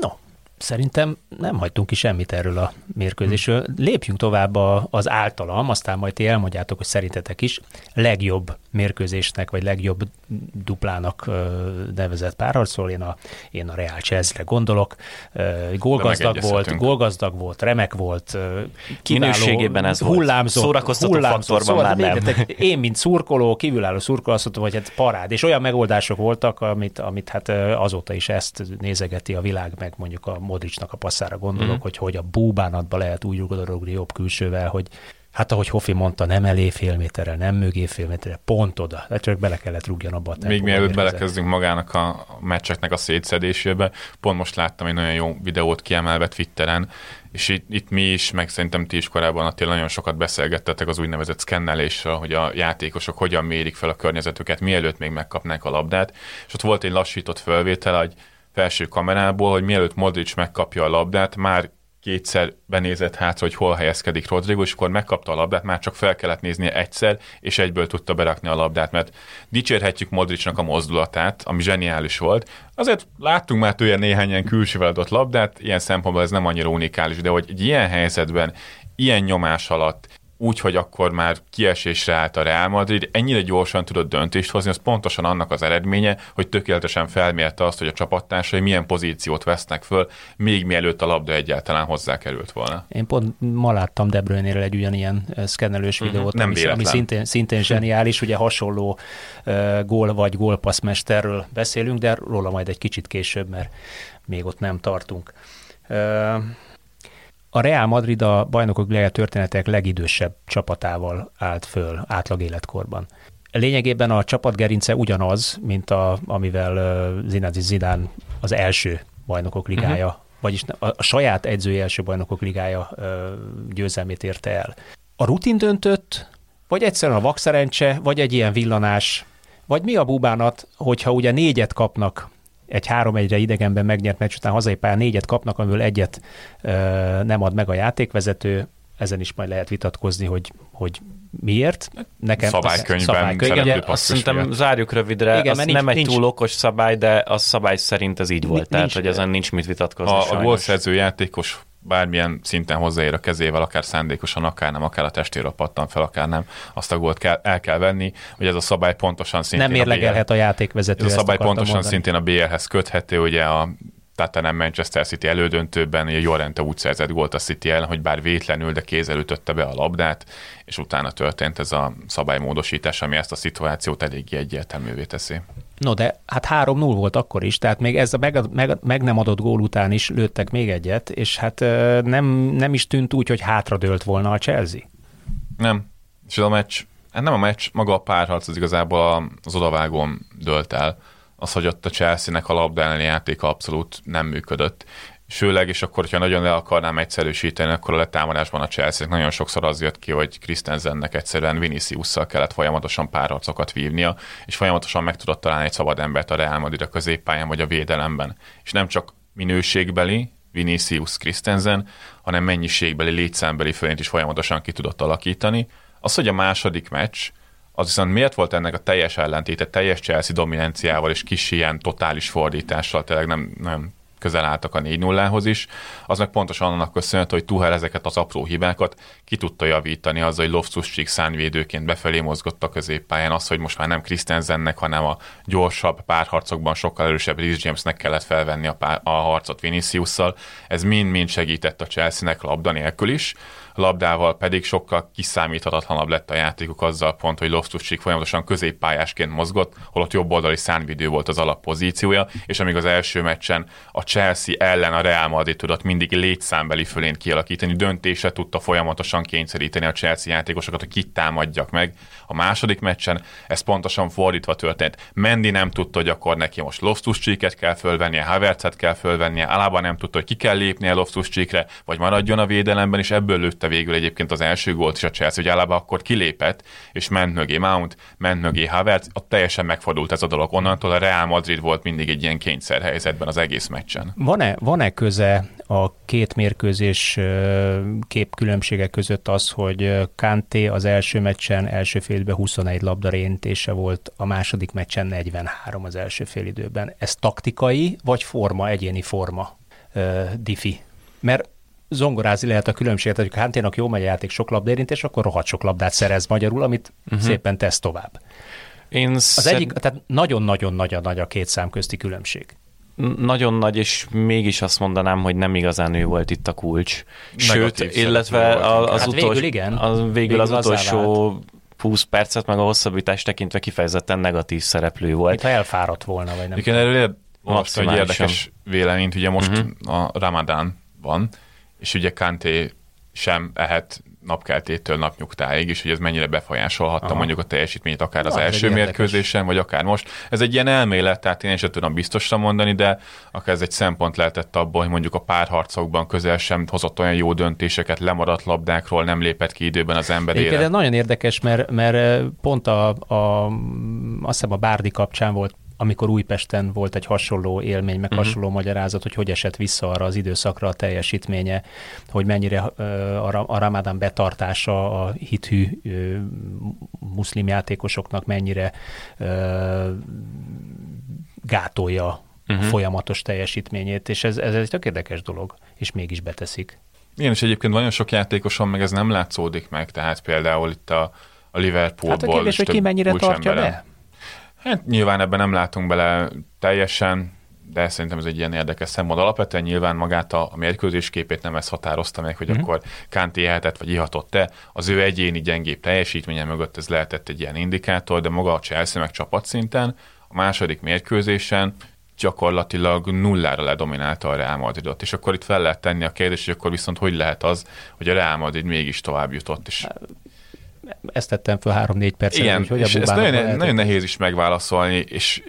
No, szerintem nem hagytunk ki semmit erről a mérkőzésről. Lépjünk tovább az általam, aztán majd ti elmondjátok, hogy szerintetek is legjobb mérkőzésnek, vagy legjobb duplának nevezett párharcról. Én a, én a Real Chelsea-re gondolok. Gólgazdag volt, gólgazdag volt, remek volt, kiváló, minőségében ez hullámzó, szórakoztató faktorban már nem. Én, mint szurkoló, kívülálló szurkoló, azt mondtam, hogy hát parád, és olyan megoldások voltak, amit, amit hát azóta is ezt nézegeti a világ, meg mondjuk a Modrićnak a passzára gondolok, mm. hogy, hogy a búbánatba lehet úgy rugdorogni jobb külsővel, hogy hát ahogy Hofi mondta, nem elé fél méterre, nem mögé fél méterre, pont oda. De csak bele kellett rúgjon abba a tempóba. Még mielőtt belekezdünk magának a meccseknek a szétszedésébe, pont most láttam egy nagyon jó videót kiemelve Twitteren, és itt, itt mi is, meg szerintem ti is korábban, Attila, nagyon sokat beszélgettetek az úgynevezett szkennelésről, hogy a játékosok hogyan mérik fel a környezetüket, mielőtt még megkapnák a labdát. És ott volt egy lassított fölvétel egy felső kamerából, hogy mielőtt Modrić megkapja a labdát, már kétszer benézett hátra, hogy hol helyezkedik Rodrygo, és akkor megkapta a labdát, már csak fel kellett néznie egyszer, és egyből tudta berakni a labdát, mert dicsérhetjük Modrićnak a mozdulatát, ami zseniális volt. Azért láttunk már tőle néhány ilyen külsővel adott labdát, ilyen szempontból ez nem annyira unikális, de hogy egy ilyen helyzetben, ilyen nyomás alatt, úgy, hogy akkor már kiesésre állt a Real Madrid, ennyire gyorsan tudott döntést hozni, az pontosan annak az eredménye, hogy tökéletesen felmérte azt, hogy a csapattársai milyen pozíciót vesznek föl, még mielőtt a labda egyáltalán hozzákerült volna. Én pont ma láttam De Bruynéről egy ugyanilyen szkennelős mm-hmm. videót, nem ami, ami szintén, szintén zseniális, ugye hasonló uh, gól vagy gólpasszmesterről beszélünk, de róla majd egy kicsit később, mert még ott nem tartunk. Uh, A Real Madrid a Bajnokok Ligája történetek legidősebb csapatával állt föl átlag életkorban. Lényegében a csapatgerince ugyanaz, mint a, amivel Zinedine Zidane az első Bajnokok Ligája, uh-huh. vagyis a, a saját edzői első Bajnokok Ligája ö, győzelmét érte el. A rutin döntött, vagy egyszerűen a vakszerencse, vagy egy ilyen villanás, vagy mi a búbánat, hogyha ugye négyet kapnak, egy három egyre idegenben megnyert meccs után hazai pályán négyet kapnak, amiből egyet ö, nem ad meg a játékvezető. Ezen is majd lehet vitatkozni, hogy, hogy miért. Nekem szabálykönyvben szereplő passzus miatt. Zárjuk rövidre, igen, nincs, nem egy nincs. túl okos szabály, de a szabály szerint ez így volt. Nincs, tehát, nincs, hogy ezen nincs mit vitatkozni. A, a gólszerző játékos bármilyen szinten hozzáér a kezével, akár szándékosan, akár nem, akár a testéről pattan fel, akár nem, azt a gólt kell, el kell venni, hogy ez a szabály pontosan szintén nem érlegelhet a, a játékvezető. Ez a szabály pontosan mondani. Szintén a bé el-hez köthető, ugye a tehát nem Manchester City elődöntőben, ugye Llorente úgy szerzett gólt a City ellen, hogy bár vétlenül, de kézzel ütötte be a labdát, és utána történt ez a szabálymódosítás, ami ezt a szituációt eléggé egyértelművé teszi. No, de hát három null volt akkor is, tehát még ez a meg, meg, meg nem adott gól után is lőttek még egyet, és hát nem, nem is tűnt úgy, hogy hátradőlt volna a Chelsea. Nem, és a meccs, hát nem a meccs, maga a párharc az igazából az odavágón dölt el. Az, hogy ott a Chelsea-nek a labda elleni játéka abszolút nem működött. Sőleg, és akkor, ha nagyon le akarnám egyszerűsíteni, akkor a letámadásban a Chelsea-nek nagyon sokszor az jött ki, hogy Christensennek egyszerűen Viniciusszal kellett folyamatosan párharcokat vívnia, és folyamatosan meg tudott találni egy szabad embert a Real Madrid a középpályán vagy a védelemben. És nem csak minőségbeli, Vinicius Christensen, hanem mennyiségbeli, létszámbeli fölényt is folyamatosan ki tudott alakítani. Az, hogy a második meccs, az viszont miért volt ennek a teljes ellentéte, teljes Chelsea dominanciával és kis ilyen totális fordítással, tényleg nem, nem közel álltak a négy nullához is, az meg pontosan annak köszönhető, hogy Tuchel ezeket az apró hibákat ki tudta javítani azzal, hogy Loftus-Cheek szárnyvédőként befelé mozgott a középpályán, az, hogy most már nem Christensennek, hanem a gyorsabb párharcokban sokkal erősebb Reece Jamesnek kellett felvenni a, pár, a harcot Viniciusszal, ez mind-mind segített a Chelsea-nek labda nélkül is, labdával pedig sokkal kiszámíthatatlanabb lett a játékuk azzal pont, hogy Loftus-Cheek folyamatosan középpályásként mozgott, holott jobboldali szárnyvédő volt az alappozíciója, és amíg az első meccsen a Chelsea ellen a Real Madrid tudott mindig létszámbeli fölényt kialakítani, döntése tudta folyamatosan kényszeríteni a Chelsea játékosokat, hogy kit támadjak meg. A második meccsen ez pontosan fordítva történt. Mendy nem tudta, hogy akkor neki most Loftus-Cheeket kell fölvennie, Havertzet kell fölvennie, Alaba nem tudta, hogy ki kell lépnie Loftus-Cheekre, vagy maradjon a védelemben, és ebből lőtte végül egyébként az első gólt is a Chelsea, hogy Alaba akkor kilépett, és ment mögé Mount, ment mögé Havertz, ott teljesen megfordult ez a dolog. Onnantól a Real Madrid volt mindig egy ilyen kényszerhelyzetben az egész meccsen. Van-e, van-e köze a két mérkőzés képkülönbsége között az, hogy Kanté az első meccsen első félidőben huszonegy labda rejtése volt, a második meccsen negyvenhárom az első félidőben? Ez taktikai, vagy forma, egyéni forma diffi? Mert zongorázni lehet a különbséget, hogy Kanténak jó megy a játék, sok labdaérintés, akkor rohadt sok labdát szerez magyarul, amit uh-huh. szépen tesz tovább. Én az szed... egyik, tehát nagyon-nagyon nagy a két szám közti különbség. Nagyon nagy, és mégis azt mondanám, hogy nem igazán ő volt itt a kulcs. Sőt, negatív, illetve a, az, hát utolsó, végül igen. Az, végül végül az utolsó vált. húsz percet, meg a hosszabbítást tekintve kifejezetten negatív szereplő volt. Itt ha elfáradt volna, vagy nem. Igen, erről olvastam egy érdekes véleményt, ugye most uh-huh. a Ramadán van, és ugye Kanté sem ehet napkeltétől napnyugtáig, és hogy ez mennyire befolyásolhatta Aha. mondjuk a teljesítményt, akár Na, az első mérkőzésen, vagy akár most. Ez egy ilyen elmélet, tehát én sem tudom biztosan mondani, de akár ez egy szempont lehetett abból, hogy mondjuk a párharcokban közel sem hozott olyan jó döntéseket, lemaradt labdákról, nem lépett ki időben az emberére. Ez nagyon érdekes, mert, mert pont a, a, azt hiszem a Bárdi kapcsán volt, amikor Újpesten volt egy hasonló élmény, meg uh-huh. hasonló magyarázat, hogy hogy esett vissza arra az időszakra a teljesítménye, hogy mennyire a Ramadán betartása a hithű muszlim játékosoknak mennyire gátolja uh-huh. a folyamatos teljesítményét, és ez, ez egy tök érdekes dolog, és mégis beteszik. Igen, és egyébként nagyon sok játékoson meg ez nem látszódik meg, tehát például itt a, a Liverpoolból. Hát a kérdés, hogy ki mennyire tartja be? Hát nyilván ebben nem látunk bele teljesen, de szerintem ez egy ilyen érdekes szempont. Alapvetően nyilván magát a, a mérkőzés képét nem ez határozta meg, hogy mm-hmm. akkor Kanté ehetett, vagy ihatott-e. Az ő egyéni gyengébb teljesítménye mögött ez lehetett egy ilyen indikátor, de maga a Chelsea meg csapatszinten a második mérkőzésen gyakorlatilag nullára ledominálta a Real Madridot. És akkor itt fel lehet tenni a kérdést, hogy akkor viszont hogy lehet az, hogy a Real Madrid mégis tovább jutott is. Ezt tettem föl három-négy percet. Igen, úgy, hogy és ezt nagyon, nagyon nehéz is megválaszolni, és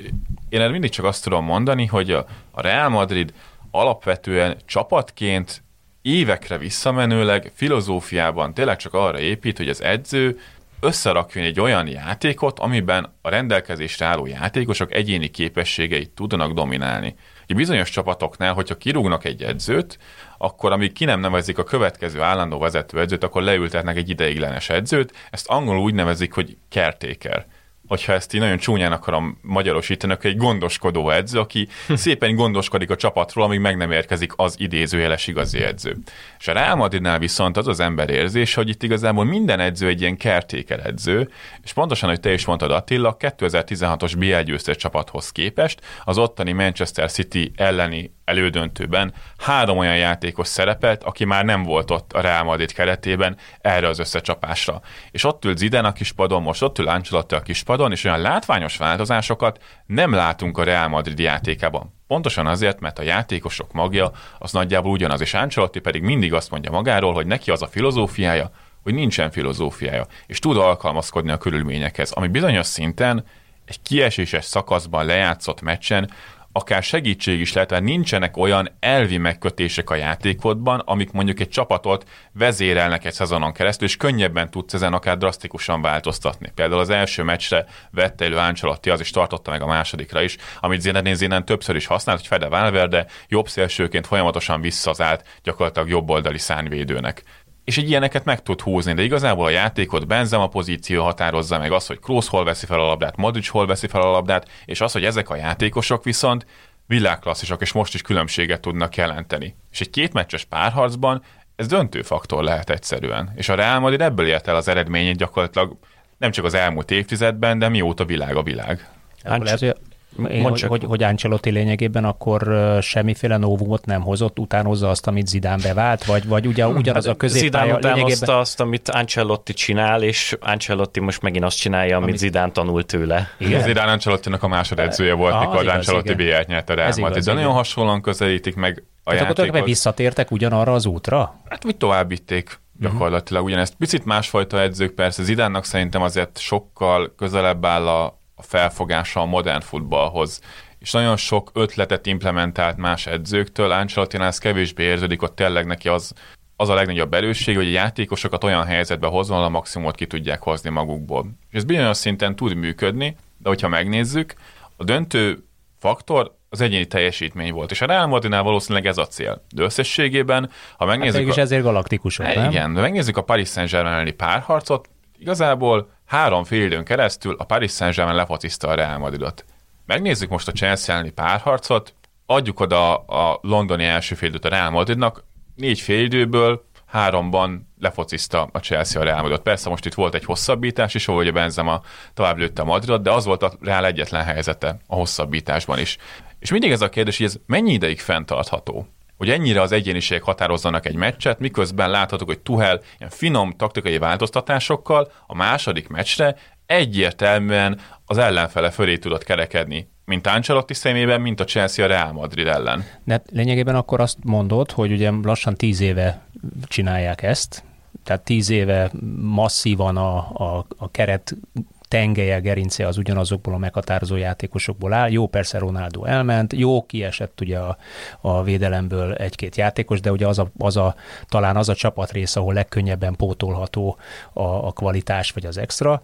én erre mindig csak azt tudom mondani, hogy a Real Madrid alapvetően csapatként évekre visszamenőleg filozófiában tényleg csak arra épít, hogy az edző összerakjon egy olyan játékot, amiben a rendelkezésre álló játékosok egyéni képességeit tudnak dominálni. Ugye bizonyos csapatoknál, hogyha kirúgnak egy edzőt, akkor amíg ki nem nevezik a következő állandó vezető edzőt, akkor leültetnek egy ideiglenes edzőt, ezt angolul úgy nevezik, hogy caretaker. Hogyha ezt így nagyon csúnyán akarom magyarosítani, akkor egy gondoskodó edző, aki szépen gondoskodik a csapatról, amíg meg nem érkezik az idézőjeles igazi edző. És a Real Madridnál viszont az az ember érzés, hogy itt igazából minden edző egy ilyen caretaker edző, és pontosan, hogy te is mondtad Attila, kétezer-tizenhatos bé el győztes csapathoz képest az ottani Manchester City elleni elődöntőben három olyan játékos szerepelt, aki már nem volt ott a Real Madrid keretében erre az összecsapásra. És ott ül Zidane a kispadon, most ott ül Ancelotti a kispadon, és olyan látványos változásokat nem látunk a Real Madrid játékában. Pontosan azért, mert a játékosok magja az nagyjából ugyanaz, és Ancelotti pedig mindig azt mondja magáról, hogy neki az a filozófiája, hogy nincsen filozófiája, és tud alkalmazkodni a körülményekhez, ami bizonyos szinten egy kieséses szakaszban lejátszott meccsen akár segítség is lehet, mert nincsenek olyan elvi megkötések a játékodban, amik mondjuk egy csapatot vezérelnek egy szezonon keresztül, és könnyebben tudsz ezen akár drasztikusan változtatni. Például az első meccsre vette elő Ancelotti, az is tartotta meg a másodikra is, amit Zinedine Zidane többször is használt, hogy Fede Valverde jobb szélsőként folyamatosan visszazált gyakorlatilag jobboldali szárnyvédőnek. És egy ilyeneket meg tud húzni, de igazából a játékot Benzema pozíció határozza meg az, hogy Kroos hol veszi fel a labdát, Modrić hol veszi fel a labdát, és az, hogy ezek a játékosok viszont világklasszisok, és most is különbséget tudnak jelenteni. És egy kétmeccses párharcban ez döntő faktor lehet egyszerűen. És a Real Madrid ebből ért el az eredményét gyakorlatilag nem csak az elmúlt évtizedben, de mióta világ a világ. Én, hogy, hogy, hogy Ancelotti lényegében akkor uh, semmiféle novumot nem hozott, utánozza azt, amit Zidane bevált, vagy, vagy ugye, ugyanaz a középpálya Zidane utánozta lényegében... azt, amit Ancelotti csinál, és Ancelotti most megint azt csinálja, amit, amit... Zidane tanult tőle. Igen. Zidane Ancelottinak a másodedzője volt, a, mikor Ancelotti bé el-t nyert a Real Madrid. De nagyon hasonlóan közelítik meg a hát játékot. Akkor visszatértek ugyanarra az útra? Hát mit tovább vitték gyakorlatilag ugyanezt. Picit másfajta edzők persze. Zidane-nak szerintem azért sokkal közelebb áll a a felfogása a modern futballhoz, és nagyon sok ötletet implementált más edzőktől. Ancelottinál ez kevésbé érződik, ott tényleg neki az, az a legnagyobb erősség, hogy a játékosokat olyan helyzetbe hozva, a maximumot ki tudják hozni magukból. És ez bizonyos szinten tud működni, de hogyha megnézzük, a döntő faktor az egyéni teljesítmény volt, és a Real Madridnál valószínűleg ez a cél. De összességében, ha megnézzük... Hát a... ezért galaktikusok, hát, nem? Igen, de megnézzük a Paris Saint-Germain elleni párharcot, igazából három fél időn keresztül a Paris Saint-Germain lefociszta a Real Madridot. Megnézzük most a Chelsea elleni párharcot, adjuk oda a londoni első fél időt a Real Madridnak, négy fél időből háromban lefociszta a Chelsea a Real Madridot. Persze most itt volt egy hosszabbítás is, ahogy a Benzema tovább lőtte a Madridot, de az volt a Real egyetlen helyzete a hosszabbításban is. És mindig ez a kérdés, hogy ez mennyi ideig fenntartható? Hogy ennyire az egyéniség határozzanak egy meccset, miközben láthatok, hogy Tuchel ilyen finom taktikai változtatásokkal a második meccsre egyértelműen az ellenfele fölé tudott kerekedni. mint Ancelotti szemében, mint a Chelsea a Real Madrid ellen. De lényegében akkor azt mondod, hogy ugye lassan tíz éve csinálják ezt, tehát tíz éve masszívan a, a, a keret tengelye, gerince az ugyanazokból a meghatározó játékosokból áll. Jó, persze Ronaldo elment, jó, kiesett ugye a, a védelemből egy-két játékos, de ugye az a, az a, talán az a csapatrész, ahol legkönnyebben pótolható a, a kvalitás vagy az extra,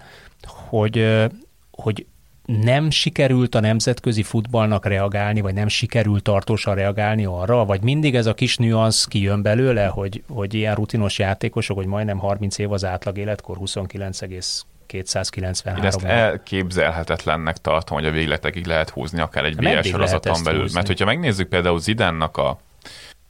hogy, hogy nem sikerült a nemzetközi futballnak reagálni, vagy nem sikerült tartósan reagálni arra, vagy mindig ez a kis nüansz kijön belőle, hogy, hogy ilyen rutinos játékosok, hogy majdnem harminc év az átlag életkor, huszonkilenc egész kettőszázkilencvenhárom. Én ezt elképzelhetetlennek tartom, hogy a végletekig lehet húzni akár egy bé el sorozaton belül. Húzni? Mert hogyha megnézzük például Zidane-nak a,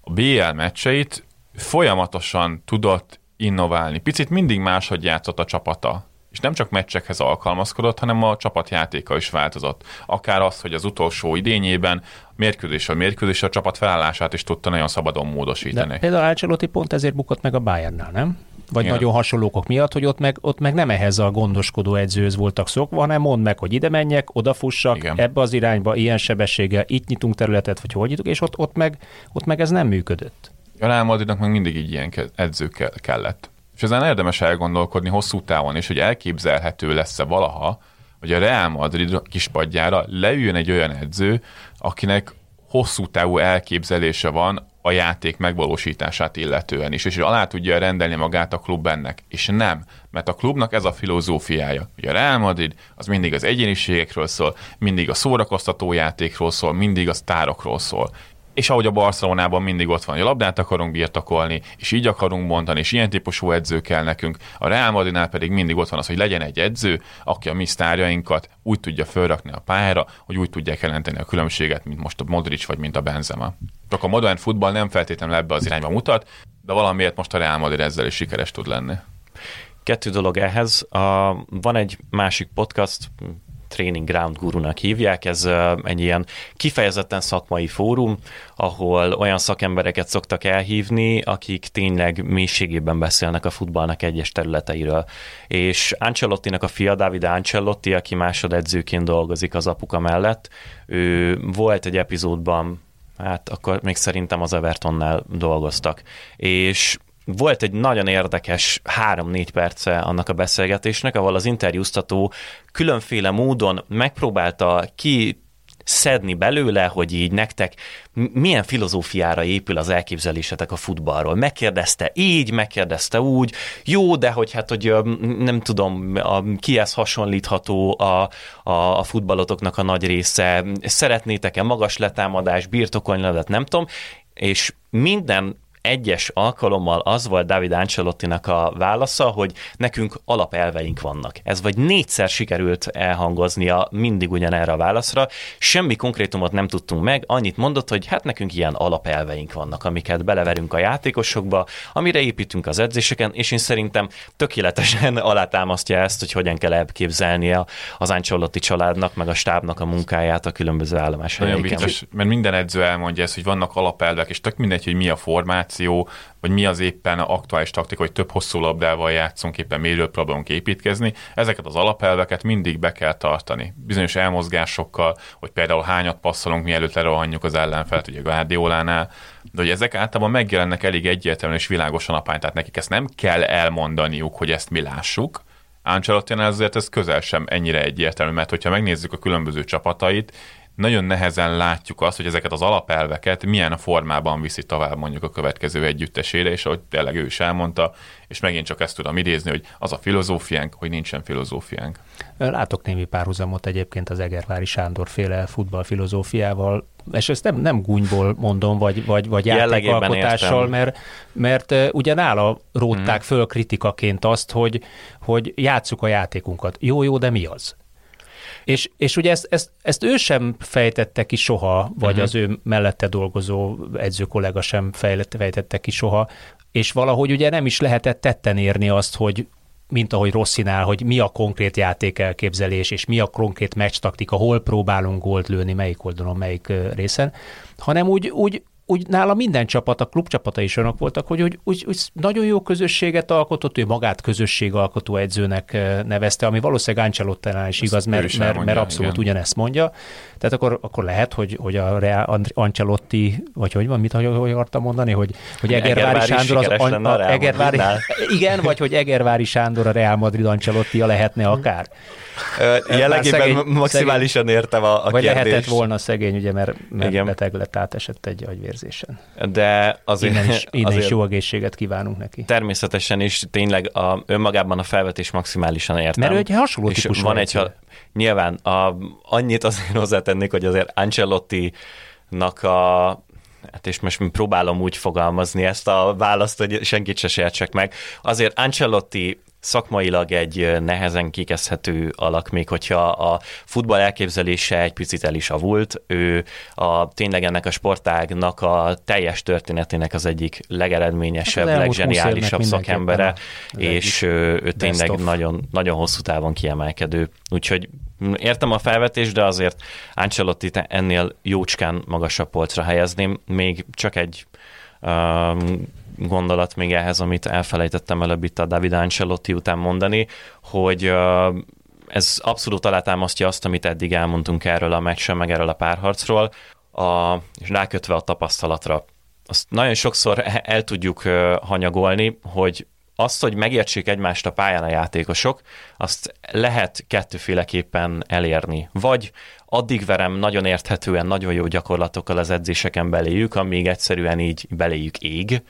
a bé el meccseit, folyamatosan tudott innoválni. Picit mindig máshogy játszott a csapata. És nem csak meccsekhez alkalmazkodott, hanem a csapatjátéka is változott. Akár az, hogy az utolsó idényében mérkőzésről mérkőzésre a csapat felállását is tudta nagyon szabadon módosítani. De például Ancelotti pont ezért bukott meg a Bayernnál, nem? Vagy igen, nagyon hasonlókok miatt, hogy ott meg, ott meg nem ehhez a gondoskodó edzőhöz voltak szokva, hanem mondd meg, hogy ide menjek, odafussak, igen, ebbe az irányba, ilyen sebességgel, itt nyitunk területet, vagy hol nyitunk, és ott, ott, meg, ott meg ez nem működött. A Real Madridnak meg mindig így ilyen edző kellett. És ezen érdemes elgondolkodni hosszú távon is, hogy elképzelhető lesz-e valaha, hogy a Real Madrid kispadjára leüljön egy olyan edző, akinek hosszú távú elképzelése van a játék megvalósítását illetően is, és alá tudja rendelni magát a klub ennek. És nem, mert a klubnak ez a filozófiája, hogy a Real Madrid az mindig az egyéniségekről szól, mindig a szórakoztató játékról szól, mindig a sztárokról szól. És ahogy a Barcelonában mindig ott van, hogy a labdát akarunk birtokolni, és így akarunk bontani, és ilyen típusú edző kell nekünk. A Real Madridnál pedig mindig ott van az, hogy legyen egy edző, aki a mi sztárjainkat úgy tudja fölrakni a pályára, hogy úgy tudják jelenteni a különbséget, mint most a Modrić vagy mint a Benzema. Csak a modern futball nem feltétlenül ebbe az irányba mutat, de valamiért most a Real Madrid ezzel is sikeres tud lenni. Kettő dolog ehhez. A, van egy másik podcast, Training Ground Guru-nak hívják, ez egy ilyen kifejezetten szakmai fórum, ahol olyan szakembereket szoktak elhívni, akik tényleg mélységében beszélnek a futballnak egyes területeiről. És Ancelottinak a fia, Davide Ancelotti, aki másodedzőként dolgozik az apuka mellett, ő volt egy epizódban, hát akkor még szerintem az Evertonnál dolgoztak, és volt egy nagyon érdekes három-négy perce annak a beszélgetésnek, ahol az interjúztató különféle módon megpróbálta kiszedni belőle, hogy így nektek milyen filozófiára épül az elképzelésetek a futballról. Megkérdezte így, megkérdezte úgy, jó, de hogy hát, hogy nem tudom, a, kihez hasonlítható a, a, a futballotoknak a nagy része, szeretnétek-e magas letámadás, birtokonylevet, nem tudom, és minden egyes alkalommal az volt Davide Ancelottinak a válasza, hogy nekünk alapelveink vannak. Ez vagy négyszer sikerült elhangoznia mindig ugyanerre a válaszra. Semmi konkrétumot nem tudtunk meg, annyit mondott, hogy hát nekünk ilyen alapelveink vannak, amiket beleverünk a játékosokba, amire építünk az edzéseken, és én szerintem tökéletesen alátámasztja ezt, hogy hogyan kell elképzelnie az Ancelotti családnak, meg a stábnak a munkáját a különböző állomásaiken. Nagyon vicces, mert minden edző elmondja ezt, hogy vannak alapelvek, és tök mindegy, hogy mi a formát, vagy mi az éppen aktuális taktika, hogy több hosszú labdával játszunk, éppen mélyről próbálunk építkezni. Ezeket az alapelveket mindig be kell tartani. Bizonyos elmozgásokkal, hogy például hányat passzolunk, mielőtt lerohanjuk az ellenfelt, ugye Guardiolánál, de hogy ezek általában megjelennek elég egyértelműen és világosan a pályán, tehát nekik ezt nem kell elmondaniuk, hogy ezt mi lássuk. Ancelottinál azért ez közel sem ennyire egyértelmű, mert hogyha megnézzük a különböző csapatait, nagyon nehezen látjuk azt, hogy ezeket az alapelveket milyen a formában viszi tovább mondjuk a következő együttesére, és ahogy tényleg ő is elmondta, és megint csak ezt tudom idézni, hogy az a filozófiánk, hogy nincsen filozófiánk. Látok némi párhuzamot egyébként az Egervári Sándor féle futballfilozófiával, és ezt nem, nem gúnyból mondom, vagy, vagy, vagy játékalkotással, mert, mert ugye nála rótták hmm. föl kritikaként azt, hogy, hogy játsszuk a játékunkat. Jó, jó, de mi az? És, és ugye ezt, ezt, ezt ő sem fejtette ki soha, vagy uh-huh. az ő mellette dolgozó edzőkollega sem fejtette ki soha, és valahogy ugye nem is lehetett tetten érni azt, hogy mint ahogy Rossinál, hogy mi a konkrét játékelképzelés, és mi a konkrét meccs taktika, hol próbálunk gólt lőni, melyik oldalon, melyik részen, hanem úgy, úgy úgy nála minden csapat, a klubcsapata is önök voltak, hogy úgy, úgy, úgy nagyon jó közösséget alkotott, ő magát közösségalkotó edzőnek nevezte, ami valószínűleg Ancelottinál is igaz, mert, is mert, mondja, mert abszolút igen. Ugyanezt mondja. Tehát akkor, akkor lehet, hogy, hogy a Real Ancelotti, vagy hogy van, mit akartam mondani, hogy, hogy Egervári, Egervári Sándor az an, a, Egervári, igen, vagy hogy Egervári Sándor a Real Madrid Ancelottia lehetne akár. Jelenlegében szegény, maximálisan szegény, értem a, a vagy kérdést. Vagy lehetett volna szegény, ugye, mert, mert beteg lett, átesett egy agyvérzésen. De azért... Innen is, innen azért is jó egészséget kívánunk neki. Természetesen is, tényleg a, önmagában a felvetés maximálisan értem. Mert egy hasonló típus van egy... Ha, nyilván a, annyit azért hozzátennék, hogy azért Ancelottinak a... Hát és most próbálom úgy fogalmazni ezt a választ, hogy senkit se sértsek meg. Azért Ancelotti szakmailag egy nehezen kikezdhető alak, még hogyha a futball elképzelése egy picit el is avult, ő a, tényleg ennek a sportágnak a teljes történetének az egyik legeredményesebb, hát legzseniálisabb szakembere, és ő, ő tényleg nagyon, nagyon hosszú távon kiemelkedő. Úgyhogy értem a felvetést, de azért Ancelottit ennél jócskán magasabb polcra helyezném. Még csak egy... Um, gondolat még ehhez, amit elfelejtettem előbb itt a David Ancelotti után mondani, hogy ez abszolút alátámasztja azt, amit eddig elmondtunk erről a meccsen, meg erről a párharcról, a, és rákötve a tapasztalatra. Azt nagyon sokszor el tudjuk hanyagolni, hogy azt, hogy megértsék egymást a pályán a játékosok, azt lehet kettőféleképpen elérni. Vagy addig verem nagyon érthetően, nagyon jó gyakorlatokkal az edzéseken beléjük, amíg egyszerűen így beléjük ég.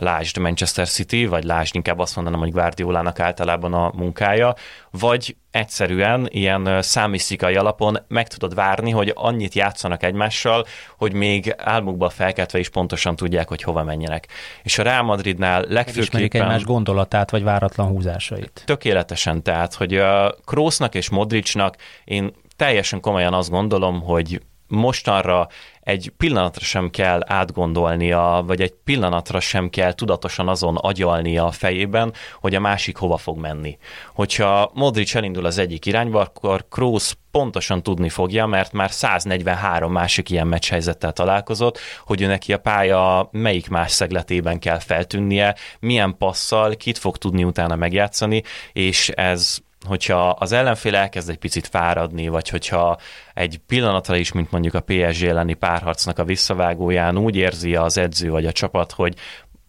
Lásd Manchester City, vagy lásd, inkább azt mondanám, hogy Guardiolának általában a munkája, vagy egyszerűen ilyen számvisztikai alapon meg tudod várni, hogy annyit játszanak egymással, hogy még álmukba felkeltve is pontosan tudják, hogy hova menjenek. És a Real Madridnál legfőképpen... Ismerik egymás gondolatát, vagy váratlan húzásait. Tökéletesen, tehát, hogy Kroosnak és Modrićnak én teljesen komolyan azt gondolom, hogy mostanra egy pillanatra sem kell átgondolnia, vagy egy pillanatra sem kell tudatosan azon agyalnia a fejében, hogy a másik hova fog menni. Hogyha Modrić elindul az egyik irányba, akkor Kroos pontosan tudni fogja, mert már száznegyvenhárom másik ilyen meccshelyzettel találkozott, hogy ő neki a pálya melyik más szegletében kell feltűnnie, milyen passzal, kit fog tudni utána megjátszani, és ez... hogyha az ellenfél elkezd egy picit fáradni, vagy hogyha egy pillanatra is, mint mondjuk a pé es gé elleni párharcnak a visszavágóján úgy érzi az edző vagy a csapat, hogy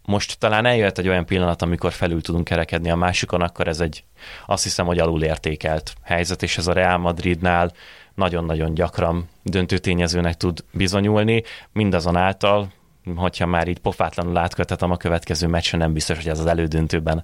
most talán eljött egy olyan pillanat, amikor felül tudunk kerekedni a másikon, akkor ez egy, azt hiszem, hogy alulértékelt helyzet, és ez a Real Madridnál nagyon-nagyon gyakran döntő tényezőnek tud bizonyulni, mindazonáltal, hogyha már így pofátlanul átkötetem a következő meccsen, nem biztos, hogy ez az elődöntőben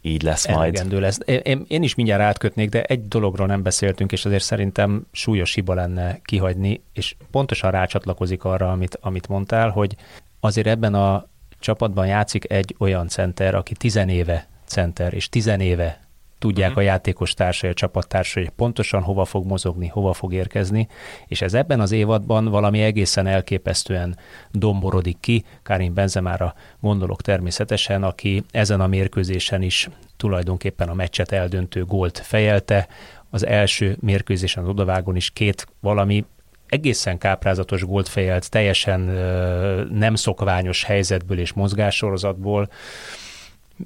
így lesz majd. Elegendő lesz. Én, én is mindjárt átkötnék, de egy dologról nem beszéltünk, és azért szerintem súlyos hiba lenne kihagyni, és pontosan rácsatlakozik arra, amit, amit mondtál, hogy azért ebben a csapatban játszik egy olyan center, aki tizenéve center, és tizenéve tudják uh-huh. a játékos társai, a csapattársai, hogy pontosan hova fog mozogni, hova fog érkezni, és ez ebben az évadban valami egészen elképesztően domborodik ki. Karim Benzemára gondolok természetesen, aki ezen a mérkőzésen is tulajdonképpen a meccset eldöntő gólt fejelte. Az első mérkőzésen, az odavágon is két valami egészen káprázatos gólt fejelt, teljesen ö, nem szokványos helyzetből és mozgássorozatból,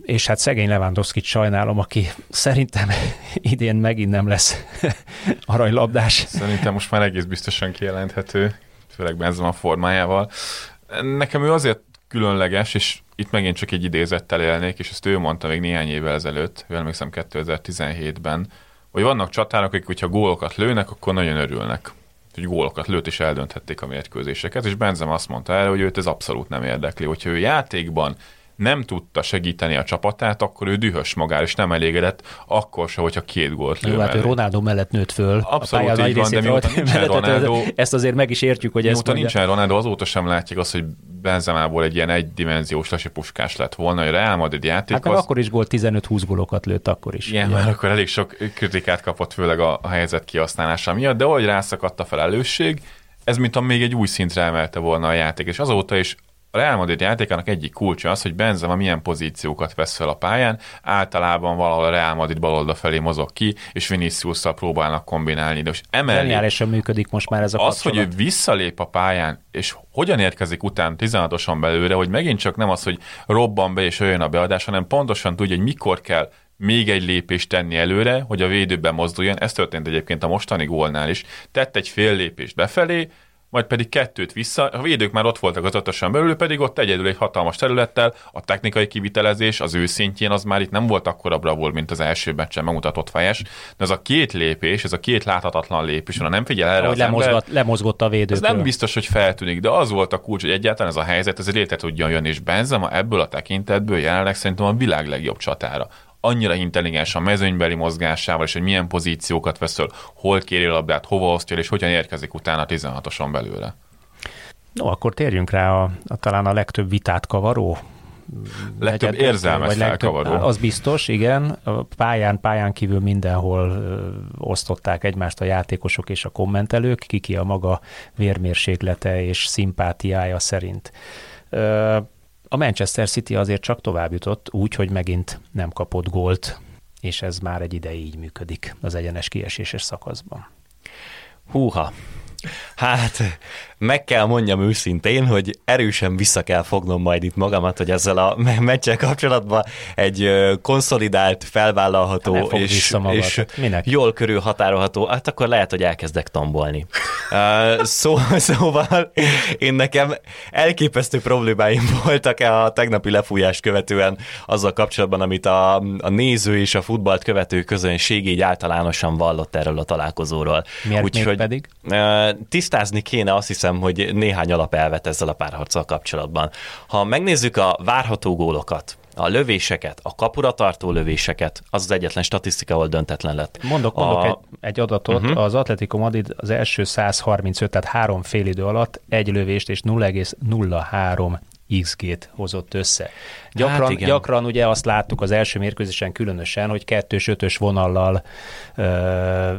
és hát szegény Lewandowskit sajnálom, aki szerintem idén megint nem lesz aranylabdás. Szerintem most már egész biztosan kijelenthető, főleg Benzema formájával. Nekem ő azért különleges, és itt megint csak egy idézettel élnék, és ezt ő mondta még néhány évvel ezelőtt, ő emlékszem kétezer-tizenhétben, hogy vannak csatárok, akik, hogyha gólokat lőnek, akkor nagyon örülnek, hogy gólokat lőtt, és eldönthették a mérkőzéseket, és Benzema azt mondta erre, hogy őt ez abszolút nem érdekli, hogyha ő játékban nem tudta segíteni a csapatát, akkor ő dühös magára, és nem elégedett akkor se, hogyha két gólt lő. Jó, hát ő Ronaldo mellett nőtt föl. Abszolút a így van, de mióta nincsen Ronaldo... Ezt azért meg is értjük, hogy ezt mondja. Mióta nincsen Ronaldo, azóta sem látják azt, hogy Benzemából egy ilyen egydimenziós lassipuskás lett volna, hogy Real Madrid játék. Hát az... akkor is gólt, tizenöt-húsz gólokat lőtt akkor is. Igen, már akkor elég sok kritikát kapott, főleg a helyzet kihasználása miatt, de ahogy rászakadt a felelősség, ez mintha még egy új szintre emelte volna a játék, és azóta is A Real Madrid játékának egyik kulcsa az, hogy Benzema milyen pozíciókat vesz fel a pályán, általában valahol a Real Madrid balolda felé mozog ki, és Viniciusszal próbálnak kombinálni. De most Emery, működik most már ez a az, kapcsolat. Hogy ő visszalép a pályán, és hogyan érkezik után tizenhatoson belőle, hogy megint csak nem az, hogy robban be és jön a beadás, hanem pontosan tudja, hogy mikor kell még egy lépést tenni előre, hogy a védőben mozduljon. Ez történt egyébként a mostani gólnál is. Tett egy fél lépést befelé, majd pedig kettőt vissza, a védők már ott voltak az ötösen belül, pedig ott egyedül egy hatalmas területtel, a technikai kivitelezés az ő szintjén az már itt nem volt akkora bravúr, mint az első meccsen megmutatott fejes, de ez a két lépés, ez a két láthatatlan lépés, ha nem figyel erre az ember, lemozgott a védőtől. Ez nem biztos, hogy feltűnik, de az volt a kulcs, hogy egyáltalán ez a helyzet, ez létre tudjon jönni, és Benzema ebből a tekintetből jelenleg szerintem a világ legjobb csatára. Annyira intelligens a mezőnybeli mozgásával, és hogy milyen pozíciókat veszöl, hol kéri a labdát, hova osztja, és hogyan érkezik utána tizenhatoson belőle. No, akkor térjünk rá a, a talán a legtöbb vitát kavaró. Legtöbb érzelmet felkavaró. Az biztos, igen. Pályán, pályán kívül mindenhol osztották egymást a játékosok és a kommentelők, kiki a maga vérmérséklete és szimpátiája szerint. Ö, A Manchester City azért csak tovább jutott, úgy, hogy megint nem kapott gólt, és ez már egy ideig így működik az egyenes kieséses szakaszban. Húha! Hát, meg kell mondjam őszintén, hogy erősen vissza kell fognom majd itt magamat, hogy ezzel a meccsel kapcsolatban egy konszolidált, felvállalható és, és jól körülhatárolható, hát akkor lehet, hogy elkezdek tombolni. Uh, szó, szóval én nekem elképesztő problémáim voltak a tegnapi lefújást követően azzal kapcsolatban, amit a, a néző és a futballt követő közönség így általánosan vallott erről a találkozóról. Miért Úgy, még hogy, pedig? Uh, tisztázni kéne, azt hiszem, hogy néhány alapelvet ezzel a párharccal kapcsolatban. Ha megnézzük a várható gólokat, a lövéseket, a kapuratartó lövéseket, az az egyetlen statisztika, ahol döntetlen lett. Mondok, mondok a... egy, egy adatot, uh-huh. Az Atlético Madrid az első száz harmincöt, tehát három fél idő alatt egy lövést és nulla egész nulla három iksz gét hozott össze. Gyakran, hát gyakran ugye azt láttuk az első mérkőzésen különösen, hogy kettős, ötös vonallal ö,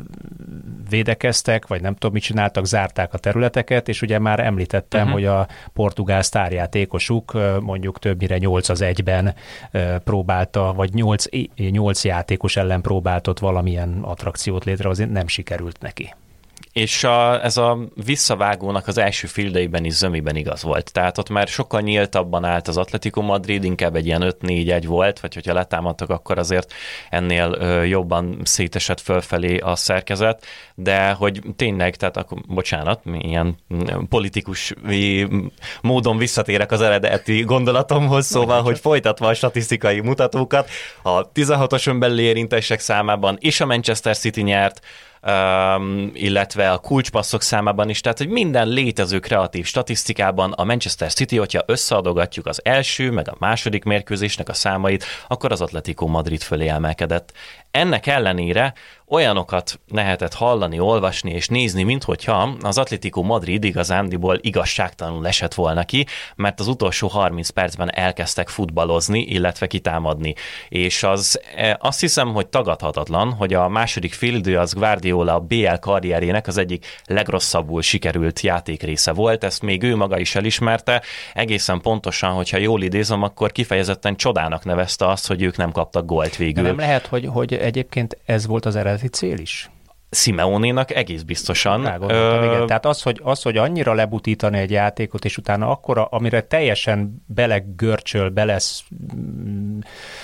védekeztek, vagy nem tudom, mit csináltak, zárták a területeket, és ugye már említettem, uh-huh. hogy a portugál sztárjátékosuk mondjuk többnyire nyolc az egyben próbálta, vagy nyolc, nyolc játékos ellen próbáltott valamilyen attrakciót létrehozni, nem sikerült neki. És a, ez a visszavágónak az első fildeiben is zömiben igaz volt. Tehát ott már sokkal nyíltabban állt az Atlético Madrid, inkább egy ilyen öt négy egy volt, vagy hogyha letámadtak, akkor azért ennél ö, jobban szétesett fölfelé a szerkezet, de hogy tényleg, tehát akkor, bocsánat, ilyen politikus módon visszatérek az eredeti gondolatomhoz, szóval, hogy folytatva a statisztikai mutatókat, a tizenhatoson belül érintések számában és a Manchester City nyert, Um, illetve a kulcspasszok számában is, tehát hogy minden létező kreatív statisztikában a Manchester City, hogyha összeadogatjuk az első, meg a második mérkőzésnek a számait, akkor az Atlético Madrid fölé emelkedett. Ennek ellenére olyanokat lehetett hallani, olvasni és nézni, minthogyha az Atlético Madrid igazándiból igazságtalanul esett volna ki, mert az utolsó harminc percben elkezdtek futballozni, illetve kitámadni. És az, azt hiszem, hogy tagadhatatlan, hogy a második félidő az Guardiola bé el karrierjének az egyik legrosszabbul sikerült játékrésze volt, ezt még ő maga is elismerte, egészen pontosan, hogyha jól idézem, akkor kifejezetten csodának nevezte azt, hogy ők nem kaptak gólt végül. De nem lehet, hogy, hogy egyébként ez volt az eredeti cél is? Simeonénak egész biztosan. Ö... Igen. Tehát az hogy, az, hogy annyira lebutítani egy játékot, és utána akkora, amire teljesen belegörcsöl, belesz,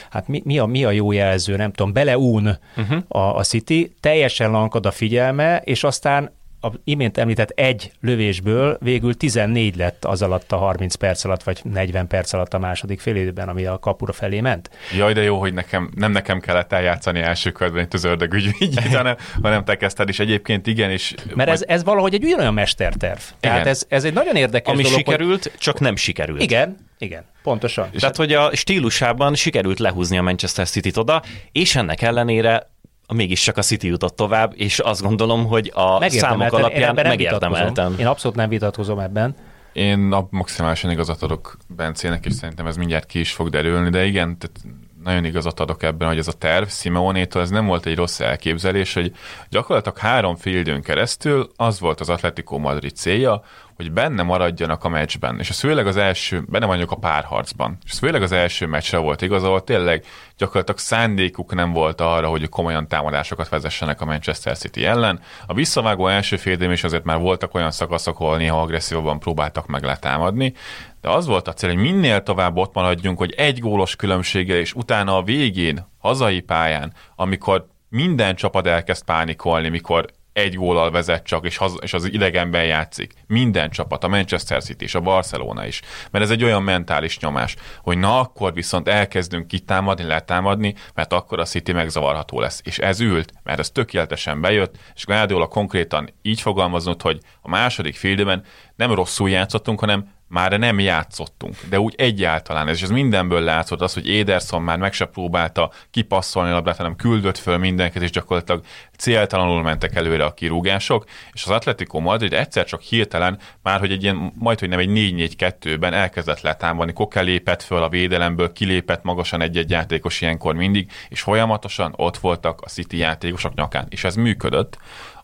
hát mi, mi, a, mi a jó jelző, nem tudom, beleún uh-huh. a, a City, teljesen lankad a figyelme, és aztán a imént említett egy lövésből végül tizennégy lett az alatt a harminc perc alatt, vagy negyven perc alatt a második fél időben, ami a kapura felé ment. Jaj, de jó, hogy nekem, nem nekem kellett eljátszani első körben itt az ördög ügyvédjét, hanem, hanem te kezdted, és egyébként igen. És mert majd... ez, ez valahogy egy olyan mesterterv. Tehát ez, ez egy nagyon érdekes ami dolog. Ami sikerült, hogy... csak nem sikerült. Igen, igen, pontosan. Tehát, hogy a stílusában sikerült lehúzni a Manchester Cityt oda, és ennek ellenére mégiscsak a City jutott tovább, és azt gondolom, hogy a megértem számok elten, alapján megérdemeltem. Én abszolút nem vitatkozom ebben. Én maximálisan igazat adok Bencének, és szerintem ez mindjárt ki is fog derülni, de igen, tehát nagyon igazat adok ebben, hogy ez a terv Simeonétól, ez nem volt egy rossz elképzelés, hogy gyakorlatilag három fél időn keresztül az volt az Atlético Madrid célja, hogy benne maradjanak a meccsben. És ez főleg az első, benne vagyok a párharcban. És ez főleg az első meccsre volt igaz, ahol tényleg gyakorlatilag szándékuk nem volt arra, hogy komolyan támadásokat vezessenek a Manchester City ellen. A visszavágó első félidőben is azért már voltak olyan szakaszok, ahol néha agresszívabban próbáltak meg letámadni, de az volt a cél, hogy minél tovább ott maradjunk, hogy egy gólos különbséggel, és utána a végén, hazai pályán, amikor minden csapat elkezd pánikolni, mikor egy góllal vezet csak, és, haz, és az idegenben játszik. Minden csapat, a Manchester City és a Barcelona is. Mert ez egy olyan mentális nyomás, hogy na akkor viszont elkezdünk kitámadni, letámadni, mert akkor a City megzavarható lesz. És ez ült, mert ez tökéletesen bejött, és Guardiola konkrétan így fogalmazott, hogy a második félidőben nem rosszul játszottunk, hanem már nem játszottunk, de úgy egyáltalán. És ez mindenből látszott az, hogy Ederson már meg se próbálta kipasszolni a labdát, hanem küldött föl mindenkit, és gyakorlatilag céltalanul mentek előre a kirúgások, és az Atlético Madrid egyszer csak hirtelen már, hogy egy ilyen, majdhogy nem egy négy négy kettőben elkezdett letámadni, Koke lépett föl a védelemből, kilépett magasan egy-egy játékos ilyenkor mindig, és folyamatosan ott voltak a City játékosok nyakán, és ez működött.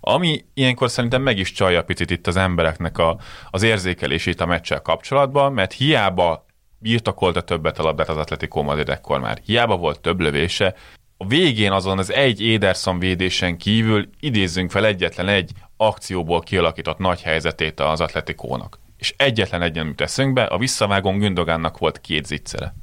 Ami ilyenkor szerintem meg is csalja picit itt az embereknek a, az érzékelését a meccsel kapcsolatban, mert hiába birtokolta többet a labdát az Atlético Madrid ekkor már, hiába volt több lövése, a végén azon az egy Ederson védésen kívül idézzünk fel egyetlen egy akcióból kialakított nagy helyzetét az Atléticónak. És egyetlen egyen jut eszünkbe, a visszavágón Gündogannak volt két ziccere.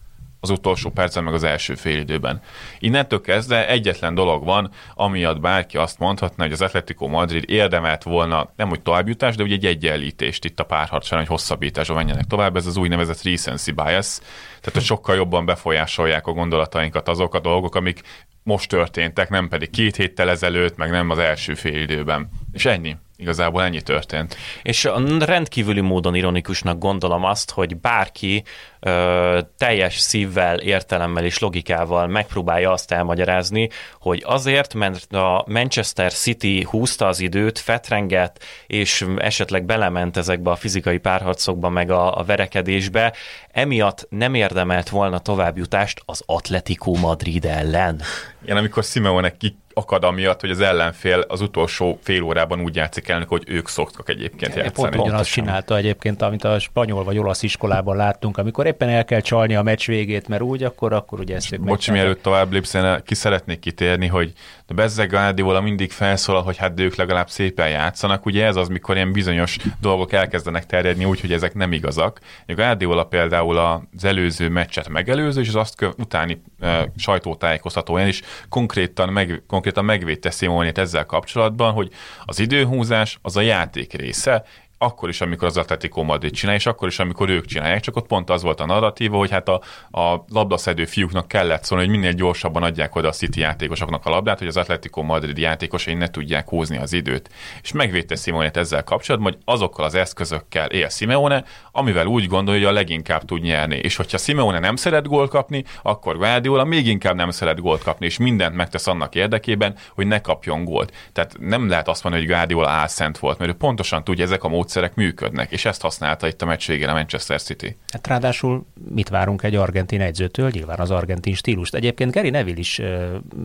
Az utolsó percen, meg az első félidőben. Innentől kezdve egyetlen dolog van, amiatt bárki azt mondhatna, hogy az Atlético Madrid érdemelt volna nem úgy továbbjutás, de ugye egy egyenlítést itt a párharcson, hogy hosszabbításra menjenek tovább. Ez az úgynevezett recency bias, tehát hogy sokkal jobban befolyásolják a gondolatainkat azok a dolgok, amik most történtek, nem pedig két héttel ezelőtt, meg nem az első félidőben. És ennyi. Igazából ennyi történt. És rendkívüli módon ironikusnak gondolom azt, hogy bárki ö, teljes szívvel, értelemmel és logikával megpróbálja azt elmagyarázni, hogy azért, mert a Manchester City húzta az időt, fetrengett, és esetleg belement ezekbe a fizikai párharcokba, meg a, a verekedésbe, emiatt nem érdemelt volna továbbjutást az Atlético Madrid ellen. Igen, amikor Simeone ki akad amiatt, hogy az ellenfél az utolsó fél órában úgy játszik el, hogy ők szoktak egyébként játszani. Pont ugyanazt csinálta egyébként, amit a spanyol vagy olasz iskolában láttunk, amikor éppen el kell csalni a meccs végét, mert úgy, akkor, akkor ugye ezt ők megcsinálják. Bocs, mielőtt tovább lépszen, ki szeretnék kitérni, hogy de bezzeg Guardiola mindig felszólal, hogy hát de ők legalább szépen játszanak. Ugye ez az, mikor ilyen bizonyos dolgok elkezdenek terjedni, úgyhogy ezek nem igazak. Guardiola például az előző meccset megelőző, és az azt köv, utáni e, sajtótájékoztatóján is konkrétan, meg, konkrétan megvédte Simeonét ezzel kapcsolatban, hogy az időhúzás az a játék része, akkor is, amikor az Atlético Madrid csinálja, és akkor is, amikor ők csinálják, csak ott pont az volt a narratíva, hogy hát a, a labdaszedő fiúknak kellett szólni, hogy minél gyorsabban adják oda a City játékosoknak a labdát, hogy az Atlético Madrid játékosai ne tudják húzni az időt. És megvédte Simeonét ezzel kapcsolatban, hogy azokkal az eszközökkel él Simeone, amivel úgy gondolja, hogy a leginkább tud nyerni. És hogyha Simeone nem szeret gólt kapni, akkor Guardiola még inkább nem szeret gólt kapni, és mindent megtesz annak érdekében, hogy ne kapjon gólt. Tehát nem lehet azt mondani, hogy Guardiola álszent volt, mert ő pontosan tudja, ezek a mód működnek, és ezt használta itt a meccs végén a Manchester City. Hát ráadásul mit várunk egy argentin edzőtől? Nyilván az argentin stílust. Egyébként Gary Neville is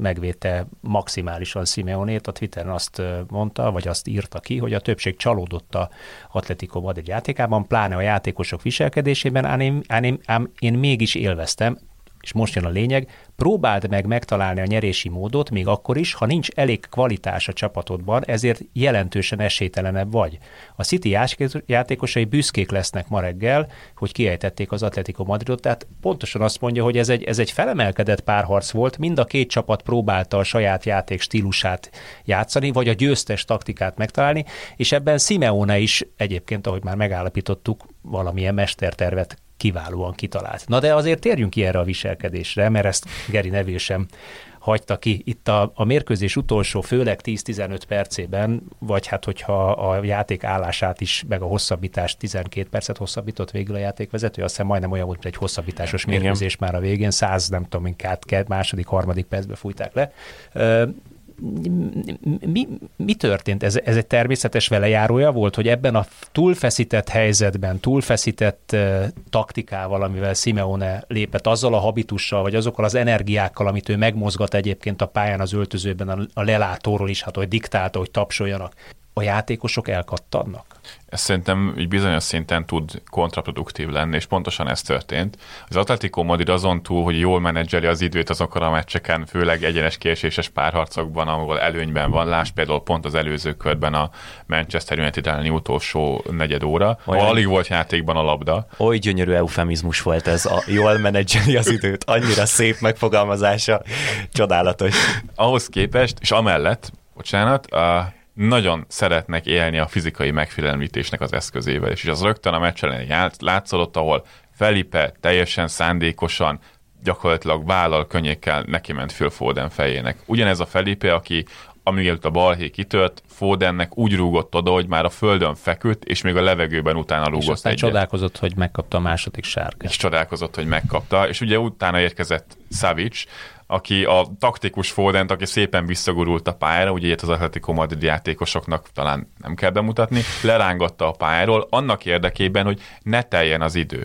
megvédte maximálisan Simeonét, a Twitteren azt mondta, vagy azt írta ki, hogy a többség csalódott a Atlético Madrid játékában, pláne a játékosok viselkedésében, ám én, ám, ám én mégis élveztem, és most jön a lényeg, próbáld meg megtalálni a nyerési módot, még akkor is, ha nincs elég kvalitás a csapatodban, ezért jelentősen esélytelenebb vagy. A City játékosai büszkék lesznek ma reggel, hogy kiejtették az Atlético Madridot, tehát pontosan azt mondja, hogy ez egy, ez egy felemelkedett párharc volt, mind a két csapat próbálta a saját játék stílusát játszani, vagy a győztes taktikát megtalálni, és ebben Simeone is egyébként, ahogy már megállapítottuk, valamilyen mestertervet kiválóan kitalált. Na de azért térjünk ki erre a viselkedésre, mert ezt Gary Neville sem hagyta ki. Itt a, a mérkőzés utolsó, főleg tíz-tizenöt percében, vagy hát hogyha a játék állását is, meg a hosszabbítást, tizenkét percet hosszabbított végül a játékvezető, azt hiszem majdnem olyan volt, mint egy hosszabbításos mérkőzés már a végén, száz nem tudom, inkább második, harmadik percbe fújták le. Mi, mi történt? Ez, ez egy természetes velejárója volt, hogy ebben a túlfeszített helyzetben, túlfeszített uh, taktikával, amivel Simeone lépett, azzal a habitussal, vagy azokkal az energiákkal, amit ő megmozgat egyébként a pályán, az öltözőben, a, a lelátóról is, hát hogy diktálta, hogy tapsoljanak. a játékosok elkattannak? Ez szerintem így bizonyos szinten tud kontraproduktív lenni, és pontosan ez történt. Az Atlético Madrid azon túl, hogy jól menedzseli az időt azokon a meccseken, főleg egyenes kieséses párharcokban, ahol előnyben van, láss például pont az előző körben a Manchester United elleni utolsó negyed óra, olyan, ahol alig volt játékban a labda. Oly gyönyörű eufemizmus volt ez, a jól menedzseli az időt, annyira szép megfogalmazása, csodálatos. Ahhoz képest, és amellett, bocsánat, a nagyon szeretnek élni a fizikai megfélemlítésnek az eszközével, és az rögtön a meccs ellen látszódott, ahol Felipe teljesen szándékosan, gyakorlatilag vállal könnyékkel neki ment föl Foden fejének. Ugyanez a Felipe, aki amíg a balhé kitört, Fodennek úgy rúgott oda, hogy már a földön feküdt, és még a levegőben utána rúgott egyet. És aztán egyet. Csodálkozott, hogy megkapta a második sárgát. És csodálkozott, hogy megkapta, és ugye utána érkezett Savic, aki a taktikus Fodent, aki szépen visszagurult a pályára, ugye ilyet az Atlético Madrid játékosoknak talán nem kell bemutatni, lerángatta a pályáról annak érdekében, hogy ne teljen az idő.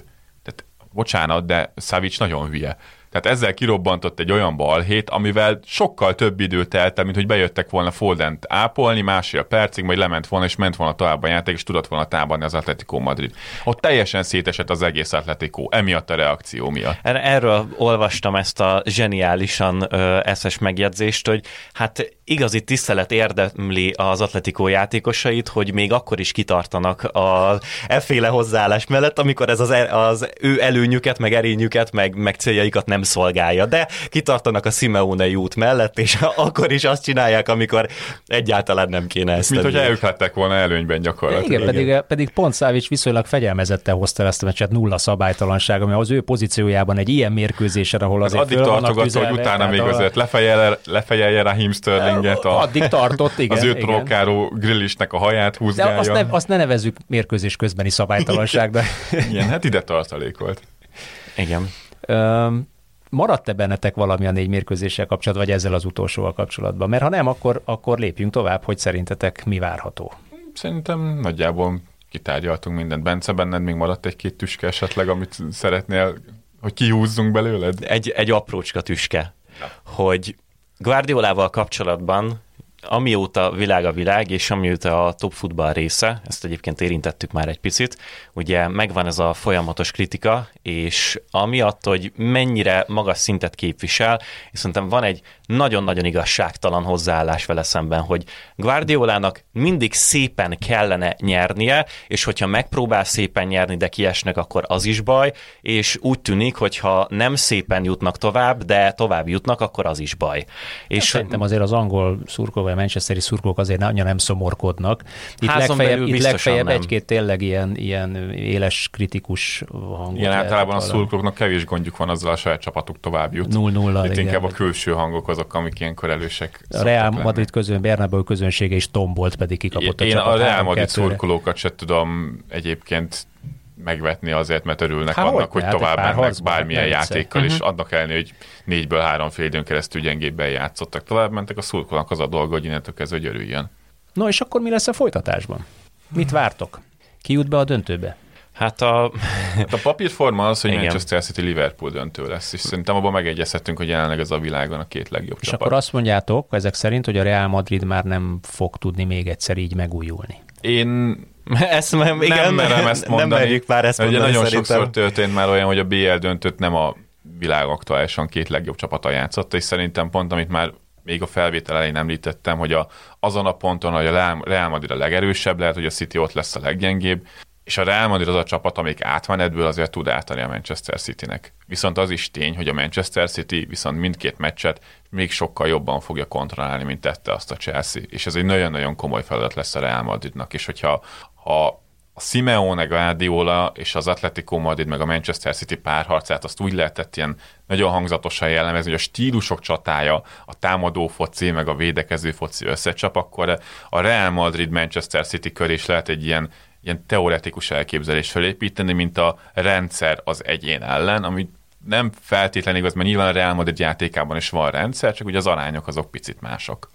Tehát, bocsánat, de Savic nagyon hülye. Tehát ezzel kirobbantott egy olyan balhét, amivel sokkal több idő telt, mint hogy bejöttek volna Fodent ápolni, másfél percig, majd lement volna, és ment volna tovább a játék, és tudott volna támadni az Atlético Madrid. Ott teljesen szétesett az egész Atlético, emiatt a reakció miatt. Erről olvastam ezt a zseniálisan eszes megjegyzést, hogy hát igazi tisztelet érdemli az Atlético játékosait, hogy még akkor is kitartanak a efféle hozzáállás mellett, amikor ez az, er, az ő előnyüket, meg erényüket, meg, meg céljaikat nem szolgálja, de kitartanak a Simeone út mellett, és akkor is azt csinálják, amikor egyáltalán nem kéne ezt. Mint hogy ők lettek volna előnyben gyakorlatilag. Igen, pedig, pedig pont Savic viszonylag fegyelmezetten hozta ezt a meccset, nulla szabálytalanság, ami az ő pozíciójában egy ilyen mérkőzésen, ahol azért addig tartogatta, hogy utána még azért lefejelje, lefejelje Raheem Sterlinget, a, addig tartott, igen, az őt rókáró Grealishnek a haját húzgálja. De azt ne, azt ne nevezzük mérkőzés közbeni szabálytalanságnak. Igen, hát ide tartalékolt. Igen. Um, Maradt-e bennetek valami a négy mérkőzéssel kapcsolatban, vagy ezzel az utolsóval kapcsolatban? Mert ha nem, akkor, akkor lépjünk tovább, hogy szerintetek mi várható? Szerintem nagyjából kitárgyaltunk mindent. Bence, benned még maradt egy-két tüske esetleg, amit szeretnél, hogy kihúzzunk belőled? Egy, egy aprócska tüske, ja. Hogy Guardiolával kapcsolatban, amióta világ a világ, és amióta a top futball része, ezt egyébként érintettük már egy picit, ugye megvan ez a folyamatos kritika, és amiatt, hogy mennyire magas szintet képvisel, és szerintem van egy nagyon-nagyon igazságtalan hozzáállás vele szemben, hogy Guardiolának mindig szépen kellene nyernie, és hogyha megpróbál szépen nyerni, de kiesnek, akkor az is baj, és úgy tűnik, hogyha nem szépen jutnak tovább, de tovább jutnak, akkor az is baj. És szerintem azért az angol szurkolók, a manchesteri szurkolók azért nagyon nem szomorkodnak. Itt Házon legfeljebb, itt legfeljebb egy-két tényleg ilyen, ilyen éles, kritikus hangot. Igen, általában a szurkolóknak kevés gondjuk van azzal, a saját csapatuk tovább jut. nulla nulla Itt inkább a külső hangok azok, amik ilyenkor elősek. A Real Madrid közön, Bernabéu közönsége is tombolt, pedig kikapott a csapat. Én a Real Madrid szurkolókat se tudom egyébként megvetni azért, mert örülnek Há, annak, hogy hát tovább mennek bármilyen játékkal, és uh-huh. annak ellenére, hogy négyből három fél időn keresztül gyengébben játszottak. Tovább mentek, a szurkolónak az a dolga, hogy innentől kezdve, hogy örüljön. No, és akkor mi lesz a folytatásban? Mit vártok? Ki jut be a döntőbe? Hát a... hát a papírforma az, hogy igen. Manchester City Liverpool döntő lesz, és szerintem abban megegyezhetünk, hogy jelenleg ez a világon a két legjobb és csapat. És akkor azt mondjátok ezek szerint, hogy a Real Madrid már nem fog tudni még egyszer így megújulni. Én ezt nem, igen, nem merem ezt mondani. Nem merjük már ezt mondani. Ugye nagyon szerintem. Sokszor történt már olyan, hogy a bé el döntött nem a világ aktuálisan két legjobb csapata játszott, és szerintem pont, amit már még a felvétel elején említettem, hogy a, azon a ponton, hogy a Real Madrid a legerősebb, lehet, hogy a City ott lesz a leggyengébb, és a Real Madrid az a csapat, amelyik átmenetből azért tud átadni a Manchester Citynek. Viszont az is tény, hogy a Manchester City viszont mindkét meccset még sokkal jobban fogja kontrollálni, mint tette azt a Chelsea. És ez egy nagyon-nagyon komoly feladat lesz a Real Madridnak. És hogyha ha a Simeone, Guardiola és az Atlético Madrid meg a Manchester City párharcát azt úgy lehetett ilyen nagyon hangzatosan jellemezni, hogy a stílusok csatája, a támadó foci meg a védekező foci összecsap, akkor a Real Madrid-Manchester City kör is lehet egy ilyen ilyen teoretikus elképzelés felépíteni, mint a rendszer az egyén ellen, ami nem feltétlenül igaz, mert nyilván a Real Madrid játékában is van rendszer, csak ugye az arányok azok picit mások.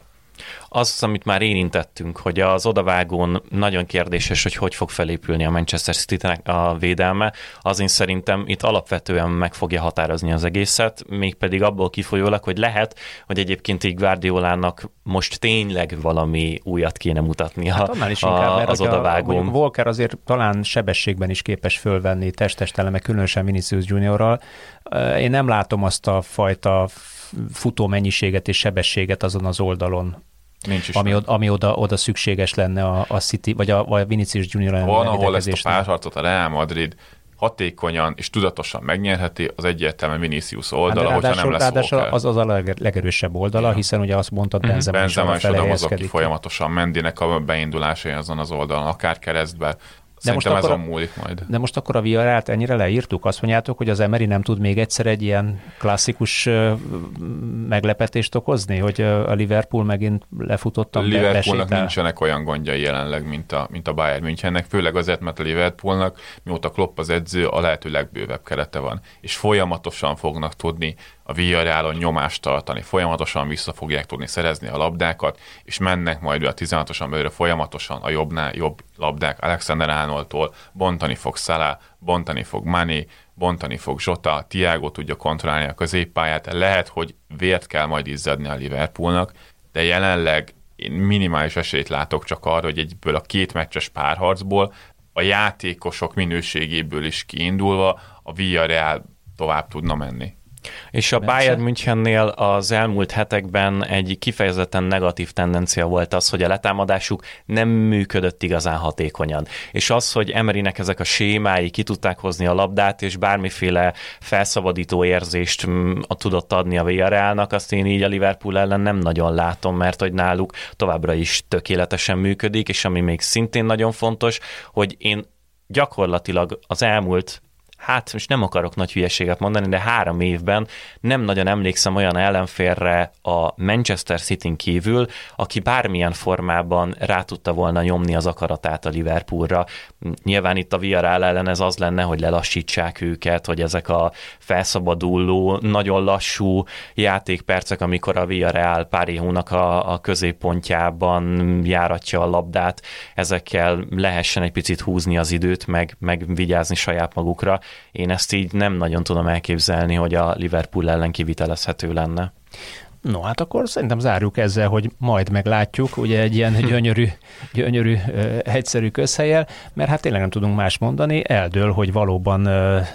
Az, amit már érintettünk, hogy az odavágón nagyon kérdéses, hogy hogy fog felépülni a Manchester Citynek a védelme, az én szerintem itt alapvetően meg fogja határozni az egészet, mégpedig abból kifolyólag, hogy lehet, hogy egyébként így Guardiolának most tényleg valami újat kéne mutatnia hát annál is inkább, a, mert az odavágón. A Walker azért talán sebességben is képes fölvenni test-testeleme, különösen Vinícius Juniorral. Én nem látom azt a fajta futó mennyiséget és sebességet azon az oldalon, ami, oda, ami oda, oda szükséges lenne a, a City, vagy a, a Vinicius Junior. Van, ahol ezt a párharcot a Real Madrid hatékonyan és tudatosan megnyerheti, az egyértelműen Vinicius oldala, hogyha nem lesz Walker. Az az a legerősebb oldala, hiszen ugye azt mondtad, Benzema is oda felejezkedik. Ki folyamatosan Mendynek a beindulása azon az oldalon, akár keresztbe. De most, akkor a, múlik majd. de most akkor a Villarrealt ennyire leírtuk? Azt mondjátok, hogy az Emery nem tud még egyszer egy ilyen klasszikus meglepetést okozni, hogy a Liverpool megint lefutott a besétál? A Liverpoolnak nincsenek olyan gondjai jelenleg, mint a, mint a Bayern Münchennek, főleg azért, mert a Liverpoolnak, mióta Klopp az edző, a lehető legbővebb kerete van, és folyamatosan fognak tudni a Villarrealon nyomást tartani, folyamatosan vissza fogják tudni szerezni a labdákat, és mennek majd a tizenhatoson belőle folyamatosan a jobbnál jobb labdák Alexander Arnoldtól, bontani fog Salah, bontani fog Mané, bontani fog Jota, Thiago tudja kontrollálni a középpályát, lehet, hogy vért kell majd izzadni a Liverpoolnak, de jelenleg én minimális esélyt látok csak arra, hogy egyből a két meccses párharcból, a játékosok minőségéből is kiindulva a Villarreal tovább tudna menni. És a Bayern Münchennél az elmúlt hetekben egy kifejezetten negatív tendencia volt az, hogy a letámadásuk nem működött igazán hatékonyan. És az, hogy Emerynek ezek a sémái ki tudták hozni a labdát, és bármiféle felszabadító érzést tudott adni a Villarrealnak, azt én így a Liverpool ellen nem nagyon látom, mert hogy náluk továbbra is tökéletesen működik, és ami még szintén nagyon fontos, hogy én gyakorlatilag az elmúlt hát most nem akarok nagy hülyeséget mondani, de három évben nem nagyon emlékszem olyan ellenfélre a Manchester Cityn kívül, aki bármilyen formában rá tudta volna nyomni az akaratát a Liverpoolra. Nyilván itt a Villarreal ellen ez az lenne, hogy lelassítsák őket, hogy ezek a felszabaduló, nagyon lassú játékpercek, amikor a Villarreal Páriónak a, a középpontjában járatja a labdát, ezekkel lehessen egy picit húzni az időt, meg, meg vigyázni saját magukra. Én ezt így nem nagyon tudom elképzelni, hogy a Liverpool ellen kivitelezhető lenne. No, hát akkor szerintem zárjuk ezzel, hogy majd meglátjuk, ugye egy ilyen gyönyörű, gyönyörű egyszerű közhelyel, mert hát tényleg nem tudunk más mondani, eldől, hogy valóban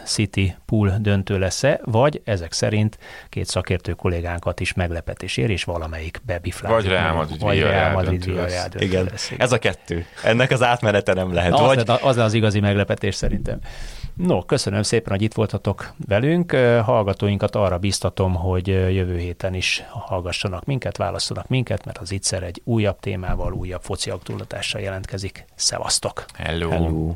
City pool döntő lesz-e, vagy ezek szerint két szakértő kollégánkat is meglepetés ér, és valamelyik bebiflál. Vagy Real Madrid, vagy Real Madrid, Real Madrid. Igen, ez a kettő. Ennek az átmenete nem lehet. Az, vagy... az az igazi meglepetés szerintem. No, köszönöm szépen, hogy itt voltatok velünk. Hallgatóinkat arra biztatom, hogy jövő héten is hallgassanak minket, válasszanak minket, mert az Ittszer egy újabb témával, újabb foci aktualitással jelentkezik. Szevasztok! Hello! Hello.